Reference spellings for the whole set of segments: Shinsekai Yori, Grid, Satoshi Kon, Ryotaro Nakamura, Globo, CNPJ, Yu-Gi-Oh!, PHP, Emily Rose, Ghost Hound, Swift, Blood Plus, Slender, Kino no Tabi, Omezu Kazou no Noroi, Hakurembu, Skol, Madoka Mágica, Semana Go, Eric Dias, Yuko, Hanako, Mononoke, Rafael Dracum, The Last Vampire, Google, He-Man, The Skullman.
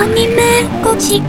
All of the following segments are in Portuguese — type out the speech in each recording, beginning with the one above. Anime Goji.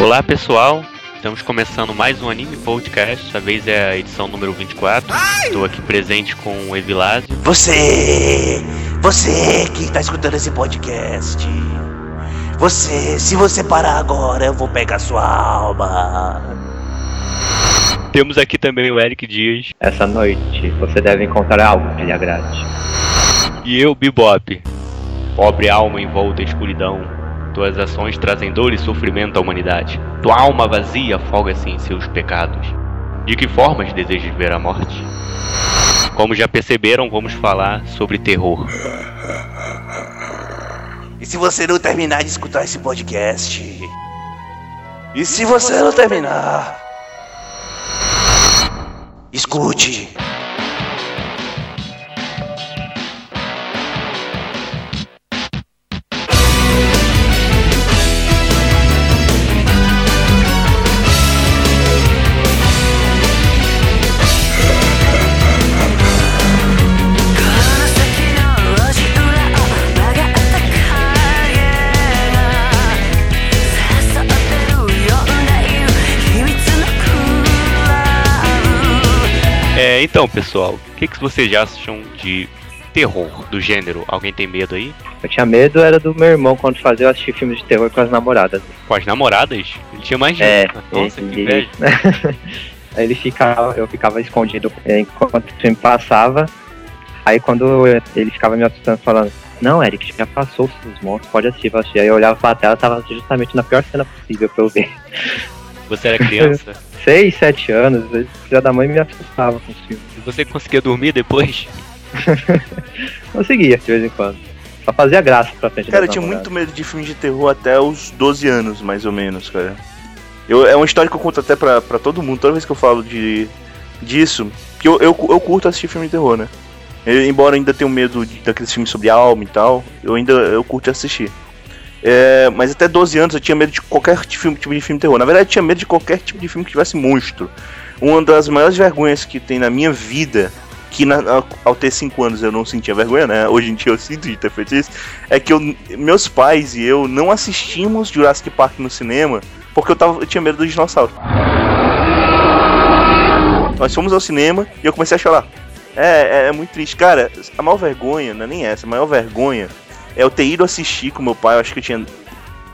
Olá pessoal, estamos começando mais um Anime Podcast, dessa vez é a edição número 24. Estou aqui presente com o Evilaz. Você que está escutando esse podcast, se você parar agora, eu vou pegar sua alma. Temos aqui também o Eric Dias. Essa noite você deve encontrar algo que lhe agrade. E eu, Bebop, pobre alma envolta em escuridão. Tuas ações trazem dor e sofrimento à humanidade. Tua alma vazia afoga-se em seus pecados. De que formas desejas ver a morte? Como já perceberam, vamos falar sobre terror. E se você não terminar de escutar esse podcast? E se você não terminar? Escute! Então, pessoal, o que vocês acham de terror do gênero? Alguém tem medo aí? Eu tinha medo, era do meu irmão, quando fazia eu assistir filmes de terror com as namoradas. Com as namoradas? Ele tinha mais medo. Nossa, que velho. Eu ficava escondido enquanto o filme passava. Aí quando ele ficava me assustando, falando: não, Eric, já passou os monstros, pode assistir, vai assistir. Aí eu olhava pra tela, tava justamente na pior cena possível pra eu ver. Você era criança? 6, 7 anos, às vezes filha da mãe me assustava com os filmes. E você conseguia dormir depois? Conseguia, de vez em quando. Só fazia graça pra frente. Cara, eu tinha muito medo de filmes de terror até os 12 anos, mais ou menos, cara. É uma história que eu conto até pra todo mundo, toda vez que eu falo disso, que eu curto assistir filme de terror, né? Embora eu ainda tenha medo daqueles filmes sobre alma e tal, eu curto assistir. Mas até 12 anos eu tinha medo de qualquer tipo de filme de terror. Na verdade eu tinha medo de qualquer tipo de filme que tivesse monstro. Uma das maiores vergonhas que tem na minha vida, que ao ter 5 anos eu não sentia vergonha, né? Hoje em dia eu sinto de ter feito isso. É que meus pais e eu não assistimos Jurassic Park no cinema porque eu tinha medo do dinossauro. Nós fomos ao cinema e eu comecei a chorar. É muito triste. Cara, a maior vergonha, não é nem essa, a maior vergonha é eu ter ido assistir com meu pai, eu acho que eu tinha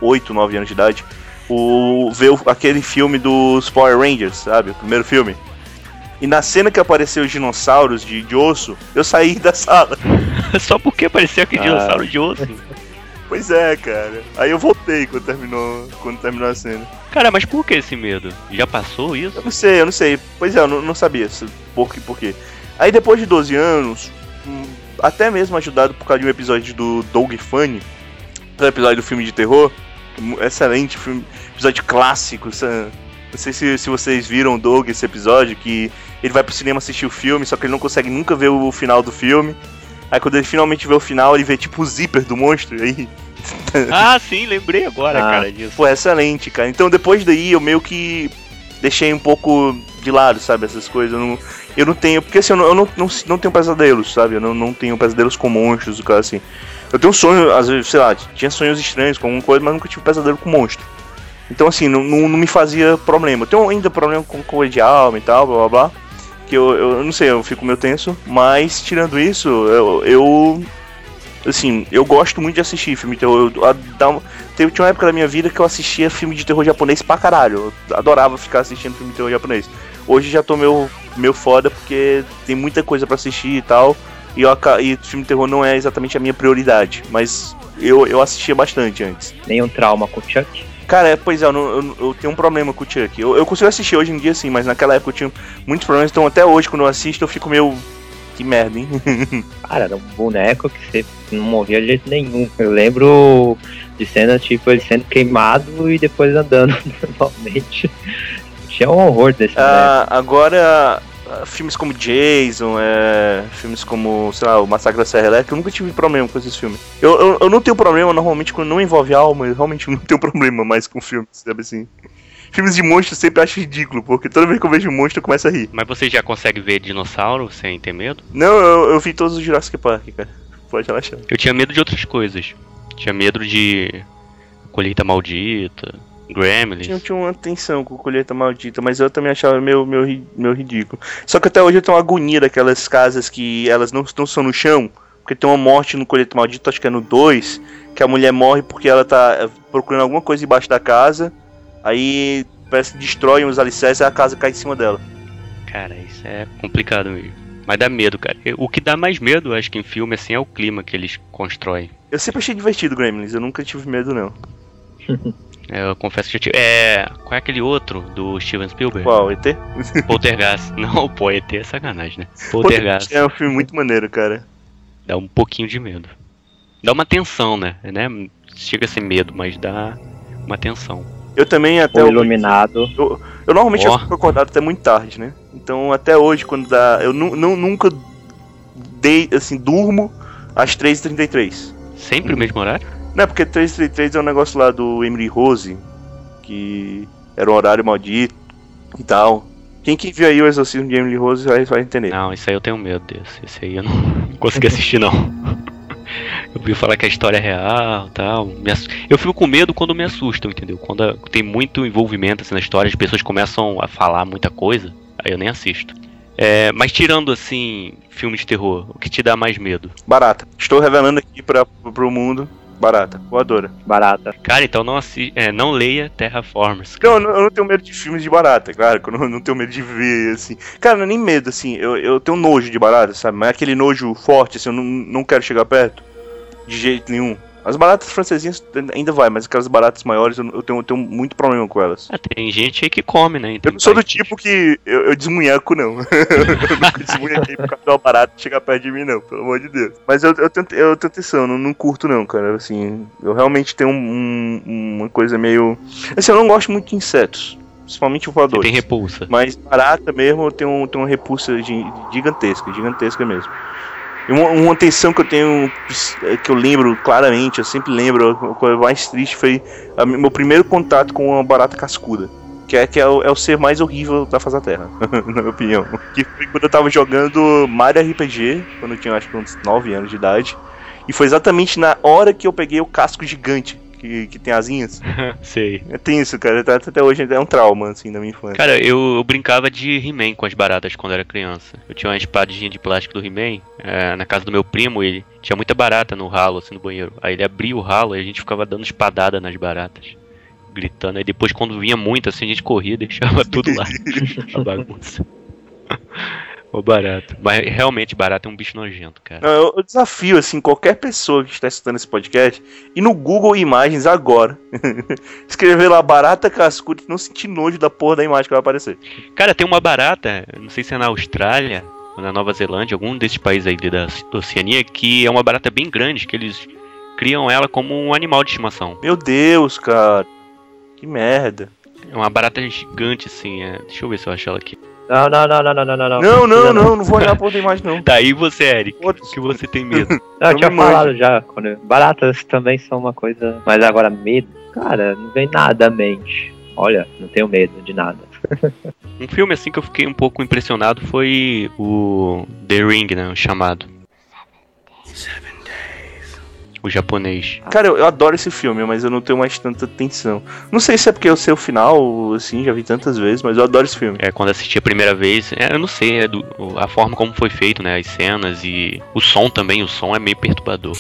8, 9 anos de idade, ver aquele filme dos Power Rangers, sabe? O primeiro filme. E na cena que apareceu os dinossauros de osso, eu saí da sala. Só porque apareceu aquele dinossauro de osso? Pois é, cara. Aí eu voltei quando terminou a cena. Cara, mas por que esse medo? Já passou isso? Eu não sei. Pois é, eu não sabia por quê. Aí depois de 12 anos... até mesmo ajudado por causa de um episódio do Doug Funny, um episódio do filme de terror, excelente filme, episódio clássico. Não sei se vocês viram o Doug, esse episódio, que ele vai pro cinema assistir o filme, só que ele não consegue nunca ver o final do filme. Aí quando ele finalmente vê o final, ele vê tipo o zíper do monstro, aí... Ah, sim, lembrei agora, cara, disso. Pô, excelente, cara. Então depois daí eu meio que deixei um pouco de lado, sabe, essas coisas, eu não tenho, porque assim, eu não tenho pesadelos, sabe, eu não tenho pesadelos com monstros, o cara assim, eu tenho sonhos, às vezes, sei lá, tinha sonhos estranhos com alguma coisa, mas nunca tive pesadelo com monstro, então assim, não me fazia problema. Eu tenho ainda problema com coisa de alma e tal, blá blá blá, que eu não sei, eu fico meio tenso, mas tirando isso, eu gosto muito de assistir filme de terror, Tinha uma época da minha vida que eu assistia filme de terror japonês pra caralho. Eu adorava ficar assistindo filme de terror japonês. Hoje já tô meio foda porque tem muita coisa pra assistir e tal. E filme de terror não é exatamente a minha prioridade. Mas eu assistia bastante antes. Nenhum trauma com o Chuck? Cara, pois é, eu tenho um problema com o Chuck. Eu consigo assistir hoje em dia sim, mas naquela época eu tinha muitos problemas. Então até hoje quando eu assisto eu fico meio... Que merda, hein? Cara, era um boneco que você não movia de jeito nenhum. Eu lembro de cenas tipo ele sendo queimado e depois andando normalmente. Tinha um horror desse boneco. Agora, filmes como Jason, filmes como, sei lá, O Massacre da Serra Elétrica, eu nunca tive problema com esses filmes. Eu não tenho problema normalmente quando não envolve alma, eu realmente não tenho problema mais com filmes, sabe assim? Filmes de monstro eu sempre acho ridículo, porque toda vez que eu vejo monstro eu começo a rir. Mas você já consegue ver dinossauro sem ter medo? Não, eu vi todos os Jurassic Park, cara. Pode relaxar. Eu tinha medo de outras coisas. Tinha medo de Colheita Maldita, Gremlins. Eu tinha uma tensão com Colheita Maldita, mas eu também achava meio ridículo. Só que até hoje eu tenho uma agonia daquelas casas que elas não são no chão. Porque tem uma morte no Colheita Maldita, acho que é no 2, que a mulher morre porque ela tá procurando alguma coisa embaixo da casa. Aí parece que destroem os alicerces e a casa cai em cima dela. Cara, isso é complicado mesmo. Mas dá medo, cara. O que dá mais medo, acho que em filme, assim, é o clima que eles constroem. Eu sempre achei divertido, Gremlins. Eu nunca tive medo, não. Eu confesso que eu tive. Qual é aquele outro do Steven Spielberg? Qual, ET? Poltergeist. Não, pô, ET é sacanagem, né? Poltergeist. É um filme muito maneiro, cara. Dá um pouquinho de medo. Dá uma tensão, né? Chega a ser medo, mas dá uma tensão. Eu também até o Iluminado. Eu normalmente eu fico acordado até muito tarde, né? Então até hoje, quando dá. Eu nunca dei, assim, durmo às 3h33. Sempre o mesmo horário? Não, porque 3h33 é um negócio lá do Emily Rose, que era um horário maldito e tal. Quem que viu aí o exorcismo de Emily Rose vai entender. Não, isso aí eu tenho medo desse. Esse aí eu não consegui assistir, não. Eu ouvi falar que a história é real e tal. Eu fico com medo quando me assustam, entendeu? Quando tem muito envolvimento assim, na história, as pessoas começam a falar muita coisa, aí eu nem assisto. Mas tirando, assim, filme de terror, o que te dá mais medo? Barata. Estou revelando aqui pro mundo. Barata. Voadora. Barata. Cara, então não leia Terraformers. Cara. Não, eu não tenho medo de filmes de barata, claro. Que eu não tenho medo de ver, assim. Cara, não é nem medo, assim. Eu tenho nojo de barata, sabe? Mas é aquele nojo forte, assim, eu não quero chegar perto. De jeito nenhum. As baratas francesinhas ainda vai, mas aquelas baratas maiores eu tenho muito problema com elas. Tem gente aí que come, né? Então, eu não sou do tipo que eu desmunheco, não. Eu nunca desmunhequei por causa de uma barata chegar perto de mim, não, pelo amor de Deus. Mas eu tenho atenção, eu não curto não, cara. Assim, eu realmente tenho uma coisa meio... Assim, eu não gosto muito de insetos, principalmente voadores. Tem repulsa. Mas barata mesmo, eu tenho uma repulsa gigantesca mesmo. Uma tensão que eu tenho, que eu lembro claramente, eu sempre lembro, a coisa mais triste foi meu primeiro contato com uma barata cascuda, que é o ser mais horrível da face da Terra, na minha opinião. Que foi quando eu tava jogando Mario RPG, quando eu tinha acho que uns 9 anos de idade, e foi exatamente na hora que eu peguei o casco gigante. Que tem asinhas. Sei. Tem isso, cara. Até hoje é um trauma, assim, da minha infância. Cara, eu brincava de He-Man com as baratas quando era criança. Eu tinha uma espadinha de plástico do He-Man na casa do meu primo. Ele tinha muita barata no ralo, assim, no banheiro. Aí ele abria o ralo e a gente ficava dando espadada nas baratas, gritando. Aí depois, quando vinha muito, assim, a gente corria, deixava tudo lá. A bagunça. Ou barato. Mas realmente barato é um bicho nojento, cara. Não, eu desafio, assim, qualquer pessoa que está escutando esse podcast, ir no Google Imagens agora. Escrever lá barata cascuda e não sentir nojo da porra da imagem que vai aparecer. Cara, tem uma barata, não sei se é na Austrália ou na Nova Zelândia, algum desses países aí da Oceania, que é uma barata bem grande, que eles criam ela como um animal de estimação. Meu Deus, cara. Que merda. É uma barata gigante, assim. Deixa eu ver se eu acho ela aqui. Não vou olhar pra outra imagem, não. Daí você, Eric, que você tem medo. Eu tinha falado já, baratas também são uma coisa... Mas agora medo, cara, não vem nada à mente. Olha, não tenho medo de nada. Um filme assim que eu fiquei um pouco impressionado foi o The Ring, né, o chamado. O japonês. Cara, eu adoro esse filme, mas eu não tenho mais tanta atenção. Não sei se é porque eu sei o final, assim, já vi tantas vezes, mas eu adoro esse filme. Quando assisti a primeira vez, eu não sei, a forma como foi feito, né, as cenas e o som também, o som é meio perturbador.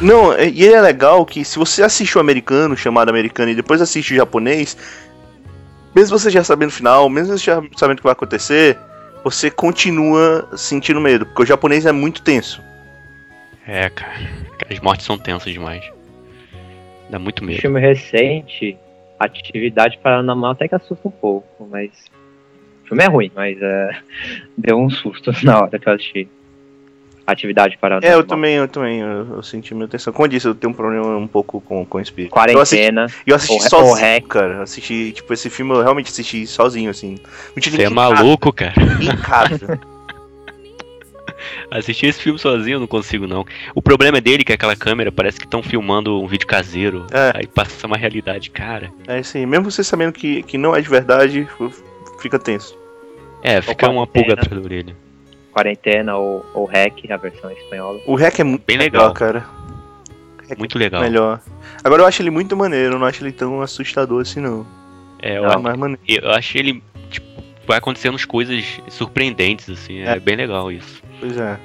Não, e ele é legal que se você assiste o americano, chamado americano, e depois assiste o japonês, mesmo você já sabendo o final, mesmo você já sabendo o que vai acontecer, você continua sentindo medo, porque o japonês é muito tenso. É, cara, as mortes são tensas demais. Dá muito medo. Filme recente, Atividade Paranormal até que assusta um pouco, mas... O filme é ruim, mas deu um susto na hora que eu assisti. Atividade Paranormal. É, eu também. Eu senti minha atenção. Como eu disse, eu tenho um problema um pouco com o espírito. Quarentena. Eu assisti sozinho, cara. Assisti, tipo, esse filme eu realmente assisti sozinho, assim. Você é maluco, cara. Em casa. Assistir esse filme sozinho eu não consigo, não. O problema dele é que aquela câmera parece que estão filmando um vídeo caseiro. É. Aí passa uma realidade, cara. É isso aí. Mesmo você sabendo que não é de verdade, fica tenso. É, fica uma pulga atrás da orelha. Quarentena ou Hack, a versão espanhola. O Hack é muito bem legal, cara. Muito legal. Melhor. Agora eu acho ele muito maneiro, eu não acho ele tão assustador assim, não. É, eu acho ele, tipo, vai acontecendo as coisas surpreendentes, assim, é bem legal isso. Pois é.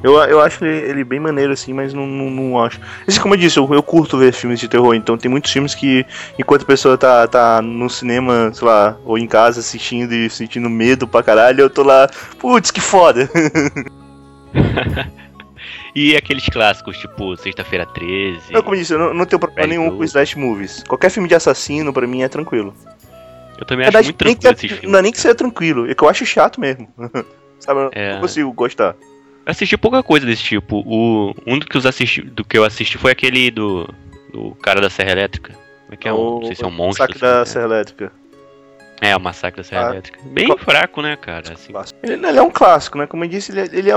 Eu acho ele bem maneiro, assim, mas não acho. Assim, como eu disse, eu curto ver filmes de terror, então tem muitos filmes que, enquanto a pessoa tá no cinema, sei lá, ou em casa assistindo e sentindo medo pra caralho, eu tô lá, putz, que foda. E aqueles clássicos, tipo, Sexta-feira 13... Não, como eu disse, eu não tenho problema nenhum com slash movies. Qualquer filme de assassino, pra mim, é tranquilo. Eu também acho muito tranquilo esses filmes. Não é nem que seja tranquilo, é que eu acho chato mesmo. Sabe, eu não consigo gostar. Eu assisti pouca coisa desse tipo. Do que eu assisti foi aquele do cara da Serra Elétrica. Como é que é? Não sei se é um monstro. Massacre da Serra Elétrica. É, o Massacre da Serra Elétrica. Bem fraco, né, cara? Assim. Ele é um clássico, né? Como eu disse, ele é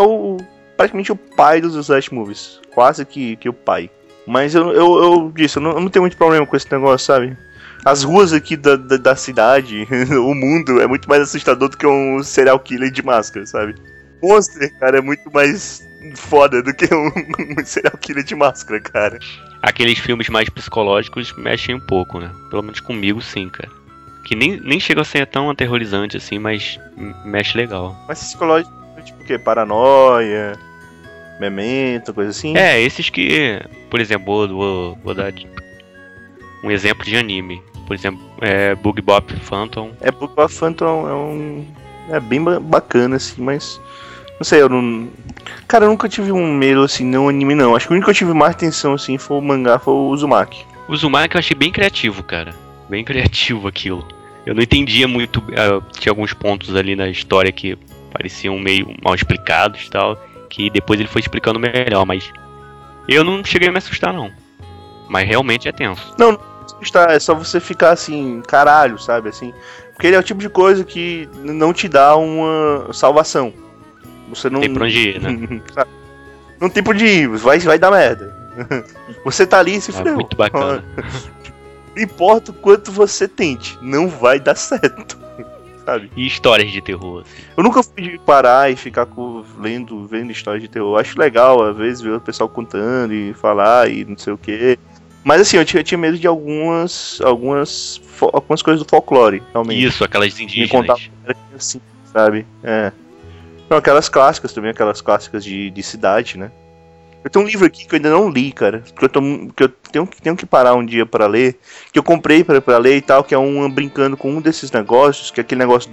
praticamente o pai dos slash movies. Quase que o pai. Mas eu disse, eu não tenho muito problema com esse negócio, sabe? As ruas aqui da cidade, o mundo, é muito mais assustador do que um serial killer de máscara, sabe? Monster, cara, é muito mais foda do que um serial killer de máscara, cara. Aqueles filmes mais psicológicos mexem um pouco, né? Pelo menos comigo, sim, cara. Que nem chega a ser tão aterrorizante assim, mas mexe legal. Mas psicológico, tipo o quê? Paranoia, Memento, coisa assim? É, esses que, por exemplo, vou dar um exemplo de anime. Por exemplo, Boogiepop Phantom. Boogiepop Phantom é bem bacana, assim, mas... Não sei, eu não... Cara, eu nunca tive um medo, assim, não anime, não. Acho que o único que eu tive mais atenção, assim, foi o mangá, foi o Uzumaki. O Uzumaki eu achei bem criativo, cara. Bem criativo aquilo. Eu não entendia muito... Tinha alguns pontos ali na história que pareciam meio mal explicados e tal. Que depois ele foi explicando melhor, mas... Eu não cheguei a me assustar, não. Mas realmente é tenso. Não, assustar, é só você ficar assim, caralho, sabe, assim... Porque ele é o tipo de coisa que não te dá uma salvação. Você não tem pra onde ir, né? Não tem pra onde ir, vai dar merda. Você tá ali e se fudeu. Muito bacana. Não importa o quanto você tente, não vai dar certo. Sabe? E histórias de terror? Assim. Eu nunca fui parar e ficar vendo histórias de terror. Acho legal, às vezes, ver o pessoal contando e falar e não sei o quê. Mas assim, eu tinha medo de algumas coisas do folclore, realmente. Isso, aquelas indígenas. Me contavam, assim, sabe? É. Não, aquelas clássicas também, aquelas clássicas de cidade, né? Eu tenho um livro aqui que eu ainda não li, cara. Que eu tenho que parar um dia pra ler. Que eu comprei pra ler e tal, que é brincando com um desses negócios, que é aquele negócio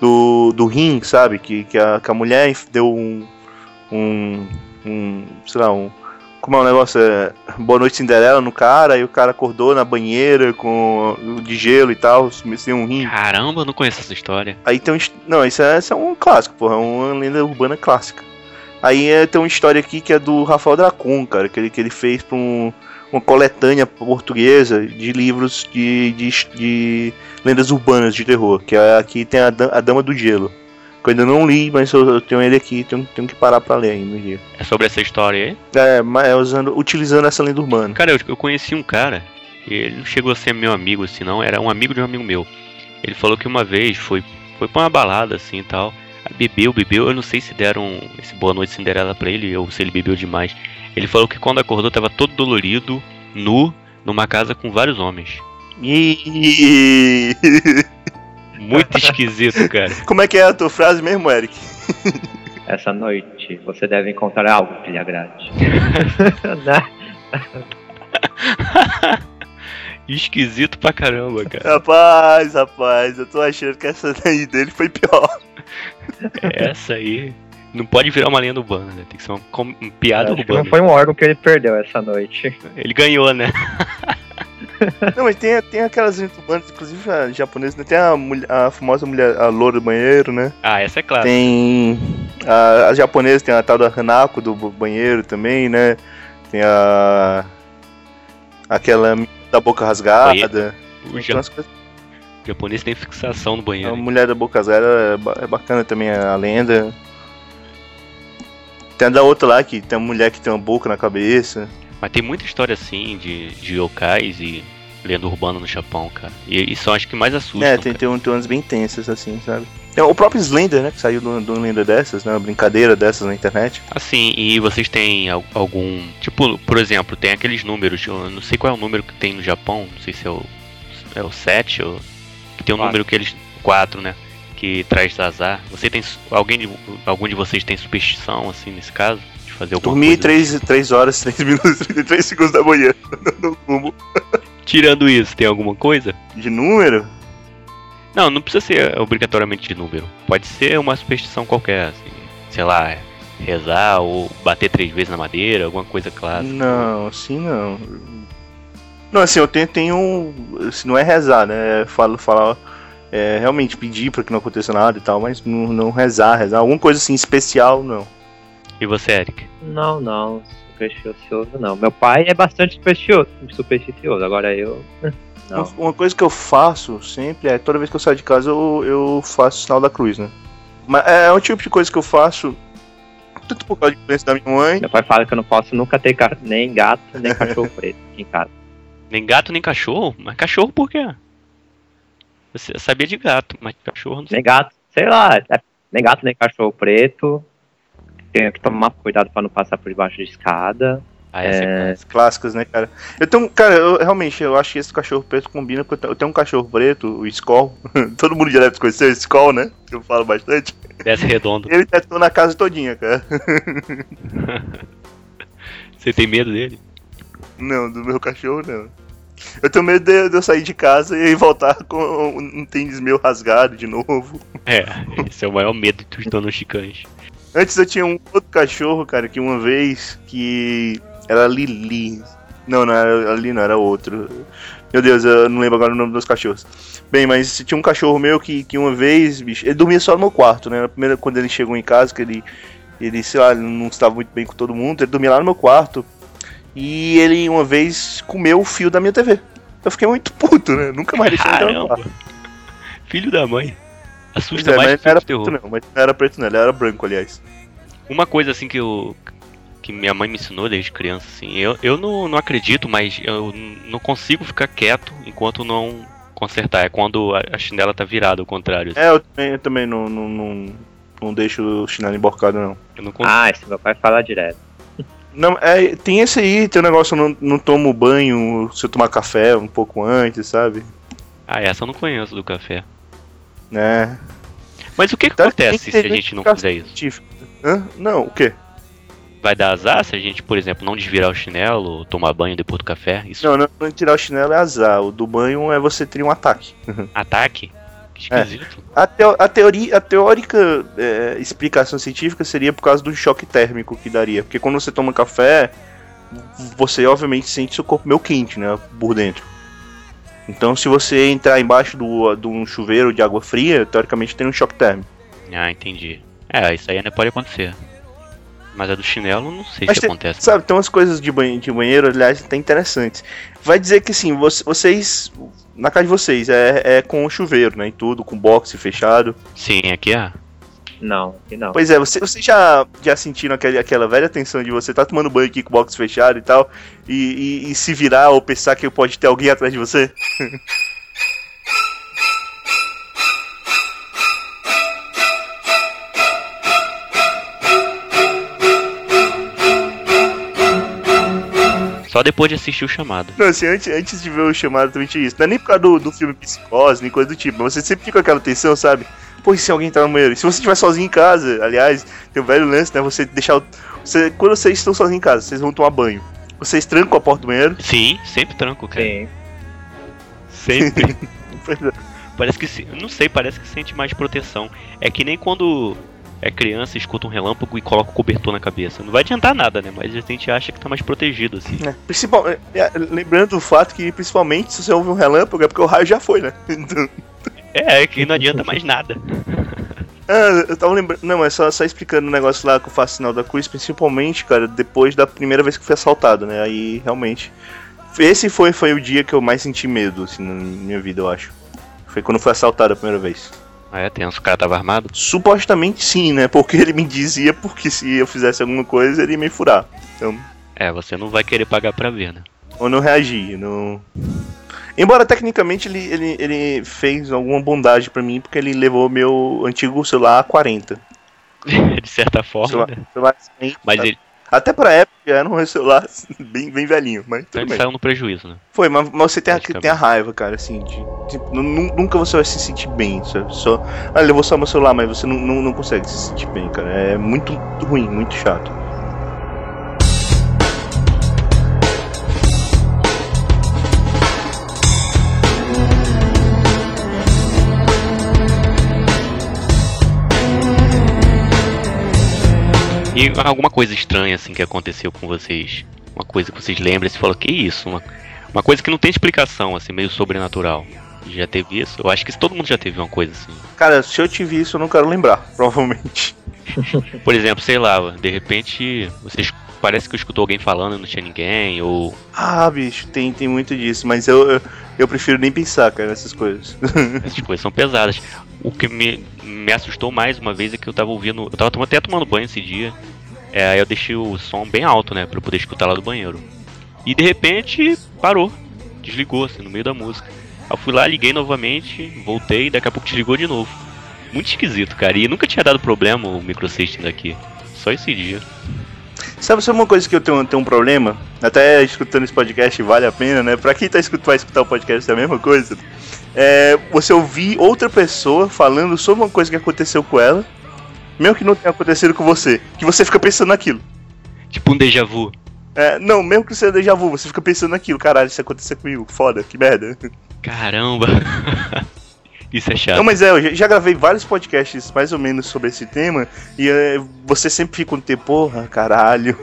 do rim, sabe? Que a mulher deu sei lá, como é o negócio, Boa Noite Cinderela no cara, e o cara acordou na banheira de gelo e tal, sem um rim. Caramba, eu não conheço essa história. Aí tem não, isso é um clássico, porra, é uma lenda urbana clássica. Aí tem uma história aqui que é do Rafael Dracum, cara, que ele fez pra uma coletânea portuguesa de livros de lendas urbanas de terror, que aqui tem a Dama do Gelo. Que eu ainda não li, mas eu tenho ele aqui, tenho que parar pra ler ainda um dia. É sobre essa história aí? É, mas utilizando essa lenda urbana. Cara, eu conheci um cara, ele não chegou a ser meu amigo assim não, era um amigo de um amigo meu. Ele falou que uma vez foi pra uma balada assim e tal, bebeu, eu não sei se deram esse Boa Noite Cinderela pra ele ou se ele bebeu demais. Ele falou que quando acordou tava todo dolorido, nu, numa casa com vários homens. Muito esquisito, cara. Como é que é a tua frase mesmo, Eric? Essa noite noite você deve encontrar algo que lhe agrade. Esquisito pra caramba, cara. Rapaz, eu tô achando que essa daí dele foi pior. Essa aí não pode virar uma lenda urbana, né? Tem que ser uma piada urbana. Não foi um órgão que ele perdeu essa noite. Ele ganhou, né? Não, mas tem aquelas lendas urbanas, inclusive japonesas, né? Tem a famosa mulher, a loura do banheiro, né? Ah, essa é clara. Tem a japonesa, tem a tal da Hanako do banheiro também, né? Tem a... aquela da boca rasgada. O japonês tem fixação no banheiro. A mulher da boca rasgada é bacana também, a lenda. Tem a da outra lá, que tem uma mulher que tem uma boca na cabeça. Mas tem muita história assim de yokais e lenda urbana no Japão, cara. E são as que mais assustam. É, tem umas bem tensas assim, sabe? Tem o próprio Slender, né? Que saiu de uma lenda dessas, né? Uma brincadeira dessas na internet. Assim, e vocês têm algum... Tipo, por exemplo, tem aqueles números. Eu não sei qual é o número que tem no Japão. Não sei se é o 7 ou... Que tem um número que eles... 4, né? Que traz azar. Você tem... Algum de vocês tem superstição, assim, nesse caso? Dormi 3 horas, 3 minutos, 33 segundos da manhã no fumo. Tirando isso, tem alguma coisa? De número? Não, não precisa ser obrigatoriamente de número. Pode ser uma superstição qualquer, assim, sei lá, rezar ou bater 3 vezes na madeira, alguma coisa clássica. Não, assim não. Não, assim, eu tenho um... Se não é rezar, né? Falar... É, realmente pedir pra que não aconteça nada e tal, mas não rezar. Alguma coisa assim especial, não. E você, Eric? Não, supersticioso não. Meu pai é bastante supersticioso, agora eu... Não. Uma coisa que eu faço sempre é, toda vez que eu saio de casa, eu faço o sinal da cruz, né? Mas é um tipo de coisa que eu faço, tanto por causa de doença da minha mãe... Meu pai fala que eu não posso nunca ter nem gato, nem cachorro preto aqui em casa. Nem gato, nem cachorro? Mas cachorro por quê? Eu sabia de gato, mas cachorro não sei. Nem gato, sei lá, nem gato, nem cachorro preto... Tenho que tomar cuidado pra não passar por debaixo de escada. Ah, é... Clássicos, né, cara? Eu tenho, cara, eu acho que esse cachorro preto combina com... Eu tenho um cachorro preto, o Skol. Todo mundo direto conheceu o Skol, né? Eu falo bastante. Desce redondo. Ele tetou na casa todinha, cara. Você tem medo dele? Não, do meu cachorro, não. Eu tenho medo de eu sair de casa e voltar com um tênis meu rasgado de novo. É, esse é o maior medo que eu estou nos chicanes. Antes eu tinha um outro cachorro, cara, que uma vez, que era Lili. Não era Lili, não, era outro. Meu Deus, eu não lembro agora o nome dos cachorros. Bem, mas tinha um cachorro meu que uma vez, bicho, ele dormia só no meu quarto, né? Na primeira, quando ele chegou em casa, que ele, sei lá, não estava muito bem com todo mundo, ele dormia lá no meu quarto. E ele uma vez comeu o fio da minha TV. Eu fiquei muito puto, né? Nunca mais deixei ele entrar no quarto. Filho da mãe. Assusta mais que o terror. Mas não era preto, não, ele era branco, aliás. Uma coisa assim que minha mãe me ensinou desde criança, assim, eu não acredito, mas eu não consigo ficar quieto enquanto não consertar. É quando a chinela tá virada, ao contrário. Assim. É, eu também não deixo o chinelo emborcado, não. Eu não consigo. Ah, esse meu pai fala direto. Não, tem esse aí, tem um negócio, eu não tomo banho se eu tomar café um pouco antes, sabe? Ah, essa eu não conheço do café. É. Mas o que então, acontece se a gente não fizer isso? Hã? Não, o quê? Vai dar azar se a gente, por exemplo, não desvirar o chinelo ou tomar banho depois do café? Isso? Não tirar o chinelo é azar. O do banho é você ter um ataque. Ataque? Esquisito. É. A teórica explicação científica seria por causa do choque térmico que daria. Porque quando você toma café, você obviamente sente seu corpo meio quente, né? Por dentro. Então, se você entrar embaixo de um chuveiro de água fria, teoricamente tem um choque térmico. Ah, entendi. É, isso aí ainda pode acontecer. Mas a do chinelo, não sei se acontece. Sabe, tem umas coisas de banheiro, aliás, até interessantes. Vai dizer que, assim, vocês... Na casa de vocês, é com chuveiro, né, e tudo, com boxe fechado. Sim, aqui é. Não, aqui não. Pois é, você já sentiram aquela velha tensão de você tá tomando banho aqui com o box fechado e tal, e se virar ou pensar que pode ter alguém atrás de você? Só depois de assistir o chamado. Não, assim, antes de ver o chamado também tinha isso. Não é nem por causa do filme Psicose, nem coisa do tipo, mas você sempre fica com aquela tensão, sabe? Pô, e se alguém entrar no banheiro? Se você estiver sozinho em casa, aliás, tem um velho lance, né? Você deixar. Você, quando vocês estão sozinhos em casa, vocês vão tomar banho. Vocês trancam a porta do banheiro? Sim, sempre tranco, cara. Sim. Sempre. Parece que se. Não sei, parece que sente mais proteção. É que nem quando é criança, escuta um relâmpago e coloca o cobertor na cabeça. Não vai adiantar nada, né? Mas a gente acha que tá mais protegido, assim. É, principalmente. Lembrando do fato que, principalmente, se você ouve um relâmpago, é porque o raio já foi, né? Então... É que não adianta mais nada. Ah, eu tava lembrando. Não, mas só explicando o negócio lá que eu faço sinal da cruz, principalmente, cara, depois da primeira vez que fui assaltado, né? Aí realmente. Esse foi o dia que eu mais senti medo, assim, na minha vida, eu acho. Foi quando fui assaltado a primeira vez. Ah, é tenso, o cara tava armado? Supostamente sim, né? Porque ele me dizia porque se eu fizesse alguma coisa, ele ia me furar. Então. É, você não vai querer pagar pra ver, né? Ou não reagir, não. Embora tecnicamente ele fez alguma bondade pra mim, porque ele levou meu antigo celular A40. De certa forma. Celular assim, mas ele... Até pra época era um celular bem, bem velhinho, mas tudo bem. Saiu no prejuízo, né? Foi, mas você tem a raiva, cara, assim, nunca você vai se sentir bem, sabe? Só, levou só meu celular, mas você não consegue se sentir bem, cara. É muito ruim, muito chato. E alguma coisa estranha, assim, que aconteceu com vocês? Uma coisa que vocês lembram e você fala, que isso? Uma coisa que não tem explicação, assim, meio sobrenatural. Já teve isso? Eu acho que todo mundo já teve uma coisa assim. Cara, se eu tive isso, eu não quero lembrar, provavelmente. Por exemplo, sei lá, de repente, vocês parece que escutou alguém falando e não tinha ninguém, ou... Ah, bicho, tem muito disso, mas eu prefiro nem pensar, cara, nessas coisas. Essas coisas são pesadas. O que me assustou mais uma vez é que eu tava ouvindo... Eu tava até tomando banho esse dia. Aí eu deixei o som bem alto, né? Pra eu poder escutar lá do banheiro. E de repente, parou. Desligou, assim, no meio da música. Aí eu fui lá, liguei novamente, voltei e daqui a pouco desligou de novo. Muito esquisito, cara. E nunca tinha dado problema o microsystem daqui. Só esse dia. Sabe uma coisa que eu tenho um problema? Até escutando esse podcast vale a pena, né? Pra quem vai escutar o podcast é a mesma coisa. É, você ouvir outra pessoa falando sobre uma coisa que aconteceu com ela, mesmo que não tenha acontecido com você, que você fica pensando naquilo. Tipo um déjà vu. É, não, mesmo que seja déjà vu, você fica pensando naquilo. Caralho, isso aconteceu comigo, foda, que merda. Caramba. Isso é chato. Não, mas eu já gravei vários podcasts mais ou menos sobre esse tema e você sempre fica um tempo, porra, caralho.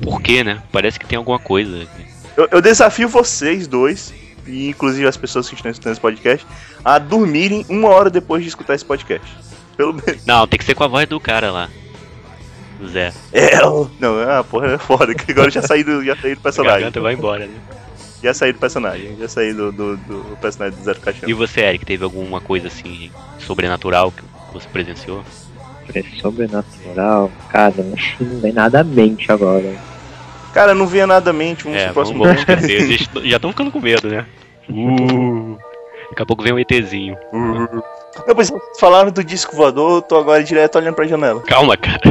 Por quê, né? Parece que tem alguma coisa. Eu desafio vocês dois, e inclusive as pessoas que estão escutando esse podcast, a dormirem 1 hora depois de escutar esse podcast. Pelo menos. Não, tem que ser com a voz do cara lá. Zé. Porra, é foda, que agora eu já saí do personagem. A garganta vai embora, né? Já saí do personagem do Zero Caixão. E você, Eric, teve alguma coisa assim sobrenatural que você presenciou? Sobrenatural? Cara, não vem nada à mente agora. Cara, não vinha nada à mente. Vamos esquecer. Já estão ficando com medo, né? Daqui a pouco vem um ETzinho. Depois falaram do disco voador, eu tô agora direto olhando pra janela. Calma, cara.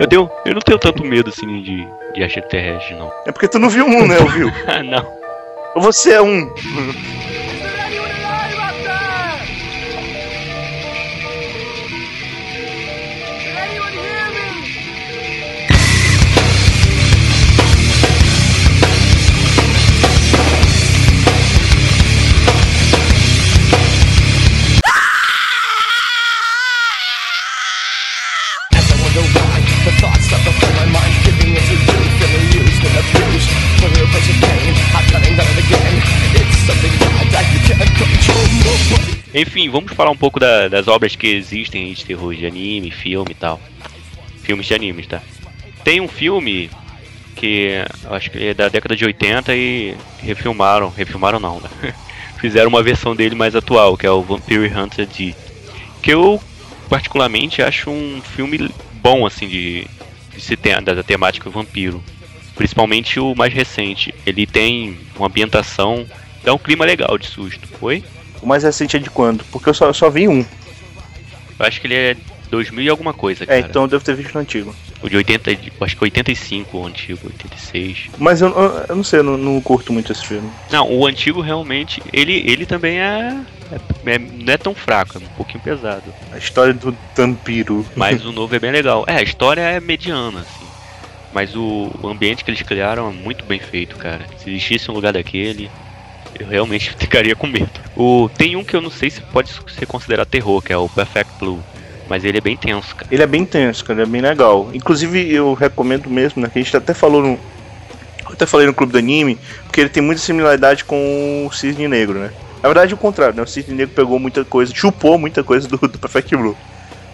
Eu não tenho tanto medo assim de extraterrestre, não. É porque tu não viu um, né? Ouviu? Não. Você é um. Enfim, vamos falar um pouco das obras que existem de terror, de anime, filme e tal. Filmes de animes, tá? Tem um filme que acho que é da década de 80 e refilmaram não, né? Fizeram uma versão dele mais atual, que é o Vampire Hunter D. Que eu, particularmente, acho um filme bom, assim, da temática vampiro. Principalmente o mais recente. Ele tem uma ambientação, dá um clima legal de susto, foi? O mais recente é de quando? Porque eu só vi um. Eu acho que ele é 2000 e alguma coisa, cara. É, então eu devo ter visto no antigo. O de 80, acho que 85 o antigo, 86. Mas eu não sei, eu não curto muito esse filme. Não, o antigo realmente, ele também é Não é tão fraco, é um pouquinho pesado. A história do Tampiro. Mas o novo é bem legal. É, a história é mediana, assim. Mas o ambiente que eles criaram é muito bem feito, cara. Se existisse um lugar daquele, eu realmente ficaria com medo. Tem um que eu não sei se pode ser considerado terror, que é o Perfect Blue. Mas ele é bem tenso, cara. Ele é bem tenso, cara. É bem legal. Inclusive, eu recomendo mesmo, né? Que a gente até falou no... Eu até falei no Clube do Anime, porque ele tem muita similaridade com o Cisne Negro, né? Na verdade, é o contrário, né? O Cisne Negro pegou muita coisa, chupou muita coisa do Perfect Blue.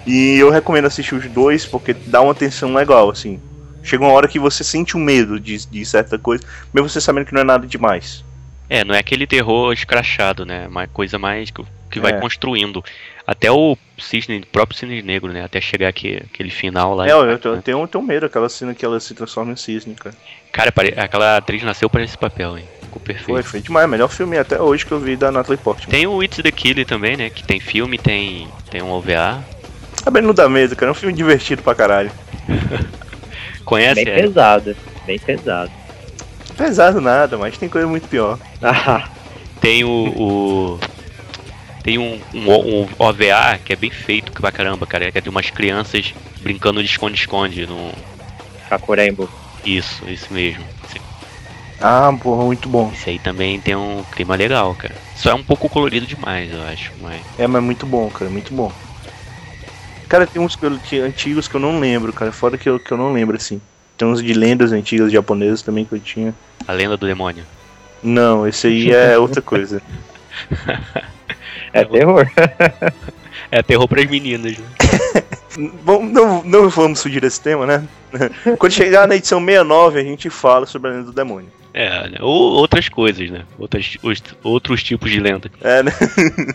E eu recomendo assistir os dois, porque dá uma tensão legal, assim. Chega uma hora que você sente um medo de certa coisa, mesmo você sabendo que não é nada demais. É, não é aquele terror escrachado, né? Uma coisa mais que vai construindo. Até o próprio Cisne Negro, né? Até chegar aquele final lá. É, eu tenho medo daquela cena que ela se transforma em cisne, cara. Cara, aquela atriz nasceu para esse papel, hein? Ficou perfeito. Foi demais. Melhor filme até hoje que eu vi da Natalie Portman. Tem o It's the Killer também, né? Que tem filme, tem um OVA. Tá bem no da mesa, cara. É um filme divertido pra caralho. Conhece? Bem pesado. Bem pesado. Pesado nada, mas tem coisa muito pior. Tem Tem um OVA que é bem feito pra caramba, cara. Que é de umas crianças brincando de esconde-esconde no... Hakurembu. Isso mesmo. Sim. Ah, porra, muito bom. Esse aí também tem um clima legal, cara. Só é um pouco colorido demais, eu acho. Mas muito bom, cara, muito bom. Cara, tem uns antigos que eu não lembro, cara. Fora que eu não lembro, assim. Tem uns de lendas antigas japonesas também que eu tinha. A Lenda do Demônio? Não, esse aí é outra coisa. É terror. É terror pras meninas, né? Bom, não vamos fugir desse tema, né? Quando chegar na edição 69, a gente fala sobre a Lenda do Demônio. É, ou outras coisas, né? Outros tipos de lenda. É, né?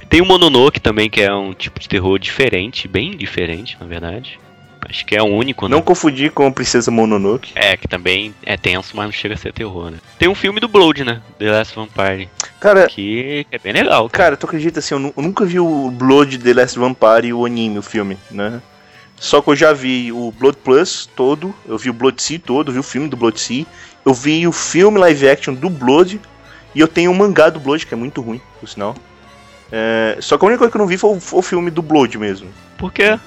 Tem o Mononoke também, que é um tipo de terror diferente, bem diferente, na verdade. Acho que é o único, né? Não confundir com a Princesa Mononoke. É, que também é tenso, mas não chega a ser terror, né? Tem um filme do Blood, né? The Last Vampire. Cara... Que é bem legal, cara. Cara, tu acredita, assim, eu nunca vi o Blood, The Last Vampire e o anime, o filme, né? Só que eu já vi o Blood Plus todo, eu vi o Blood Sea todo, eu vi o filme do Blood Sea, eu vi o filme live action do Blood, e eu tenho um mangá do Blood, que é muito ruim, por sinal. É... Só que a única coisa que eu não vi foi o filme do Blood mesmo. Por quê?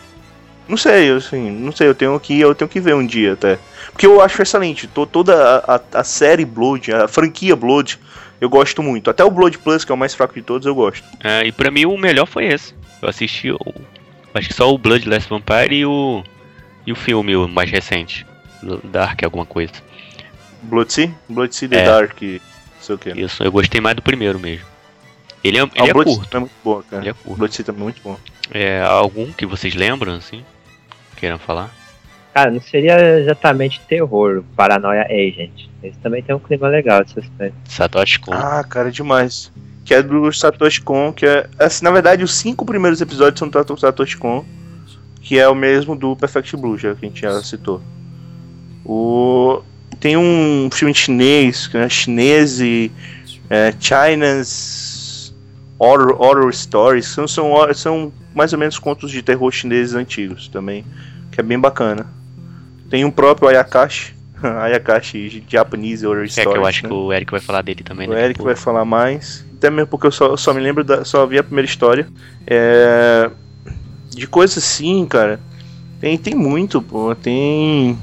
Não sei, eu tenho que ver um dia até. Porque eu acho excelente, toda a série Blood, a franquia Blood, eu gosto muito. Até o Blood Plus, que é o mais fraco de todos, eu gosto. É, e pra mim o melhor foi esse. Eu assisti, acho que só o Blood Last Vampire e o filme o mais recente, Dark alguma coisa. Blood Sea? Blood Sea The Dark, não sei o que. Né? Isso, eu gostei mais do primeiro mesmo. Ele é Blood curto. Sea é muito bom, cara. Ele é curto. Blood Sea também é muito bom. É, algum que vocês lembram, assim? Queiram falar? Cara, não seria exatamente terror, Paranoia Agent. Esse também tem um clima legal de suspense. Satoshi Kon. Ah, cara, é demais. Que é do Satoshi Kon, que é... Assim, na verdade, os 5 primeiros episódios são do Satoshi Kon, que é o mesmo do Perfect Blue, já que a gente já citou. Tem um filme chinês, que é chinês e... China's Horror Stories. São mais ou menos contos de terror chineses antigos também, que é bem bacana. Tem um próprio Ayakashi Japanese Horror Stories, que eu acho, né? Que o Eric vai falar dele também. O Eric vai falar mais, até mesmo porque eu só me lembro só vi a primeira história. De coisa assim, cara, tem muito, pô. Tem,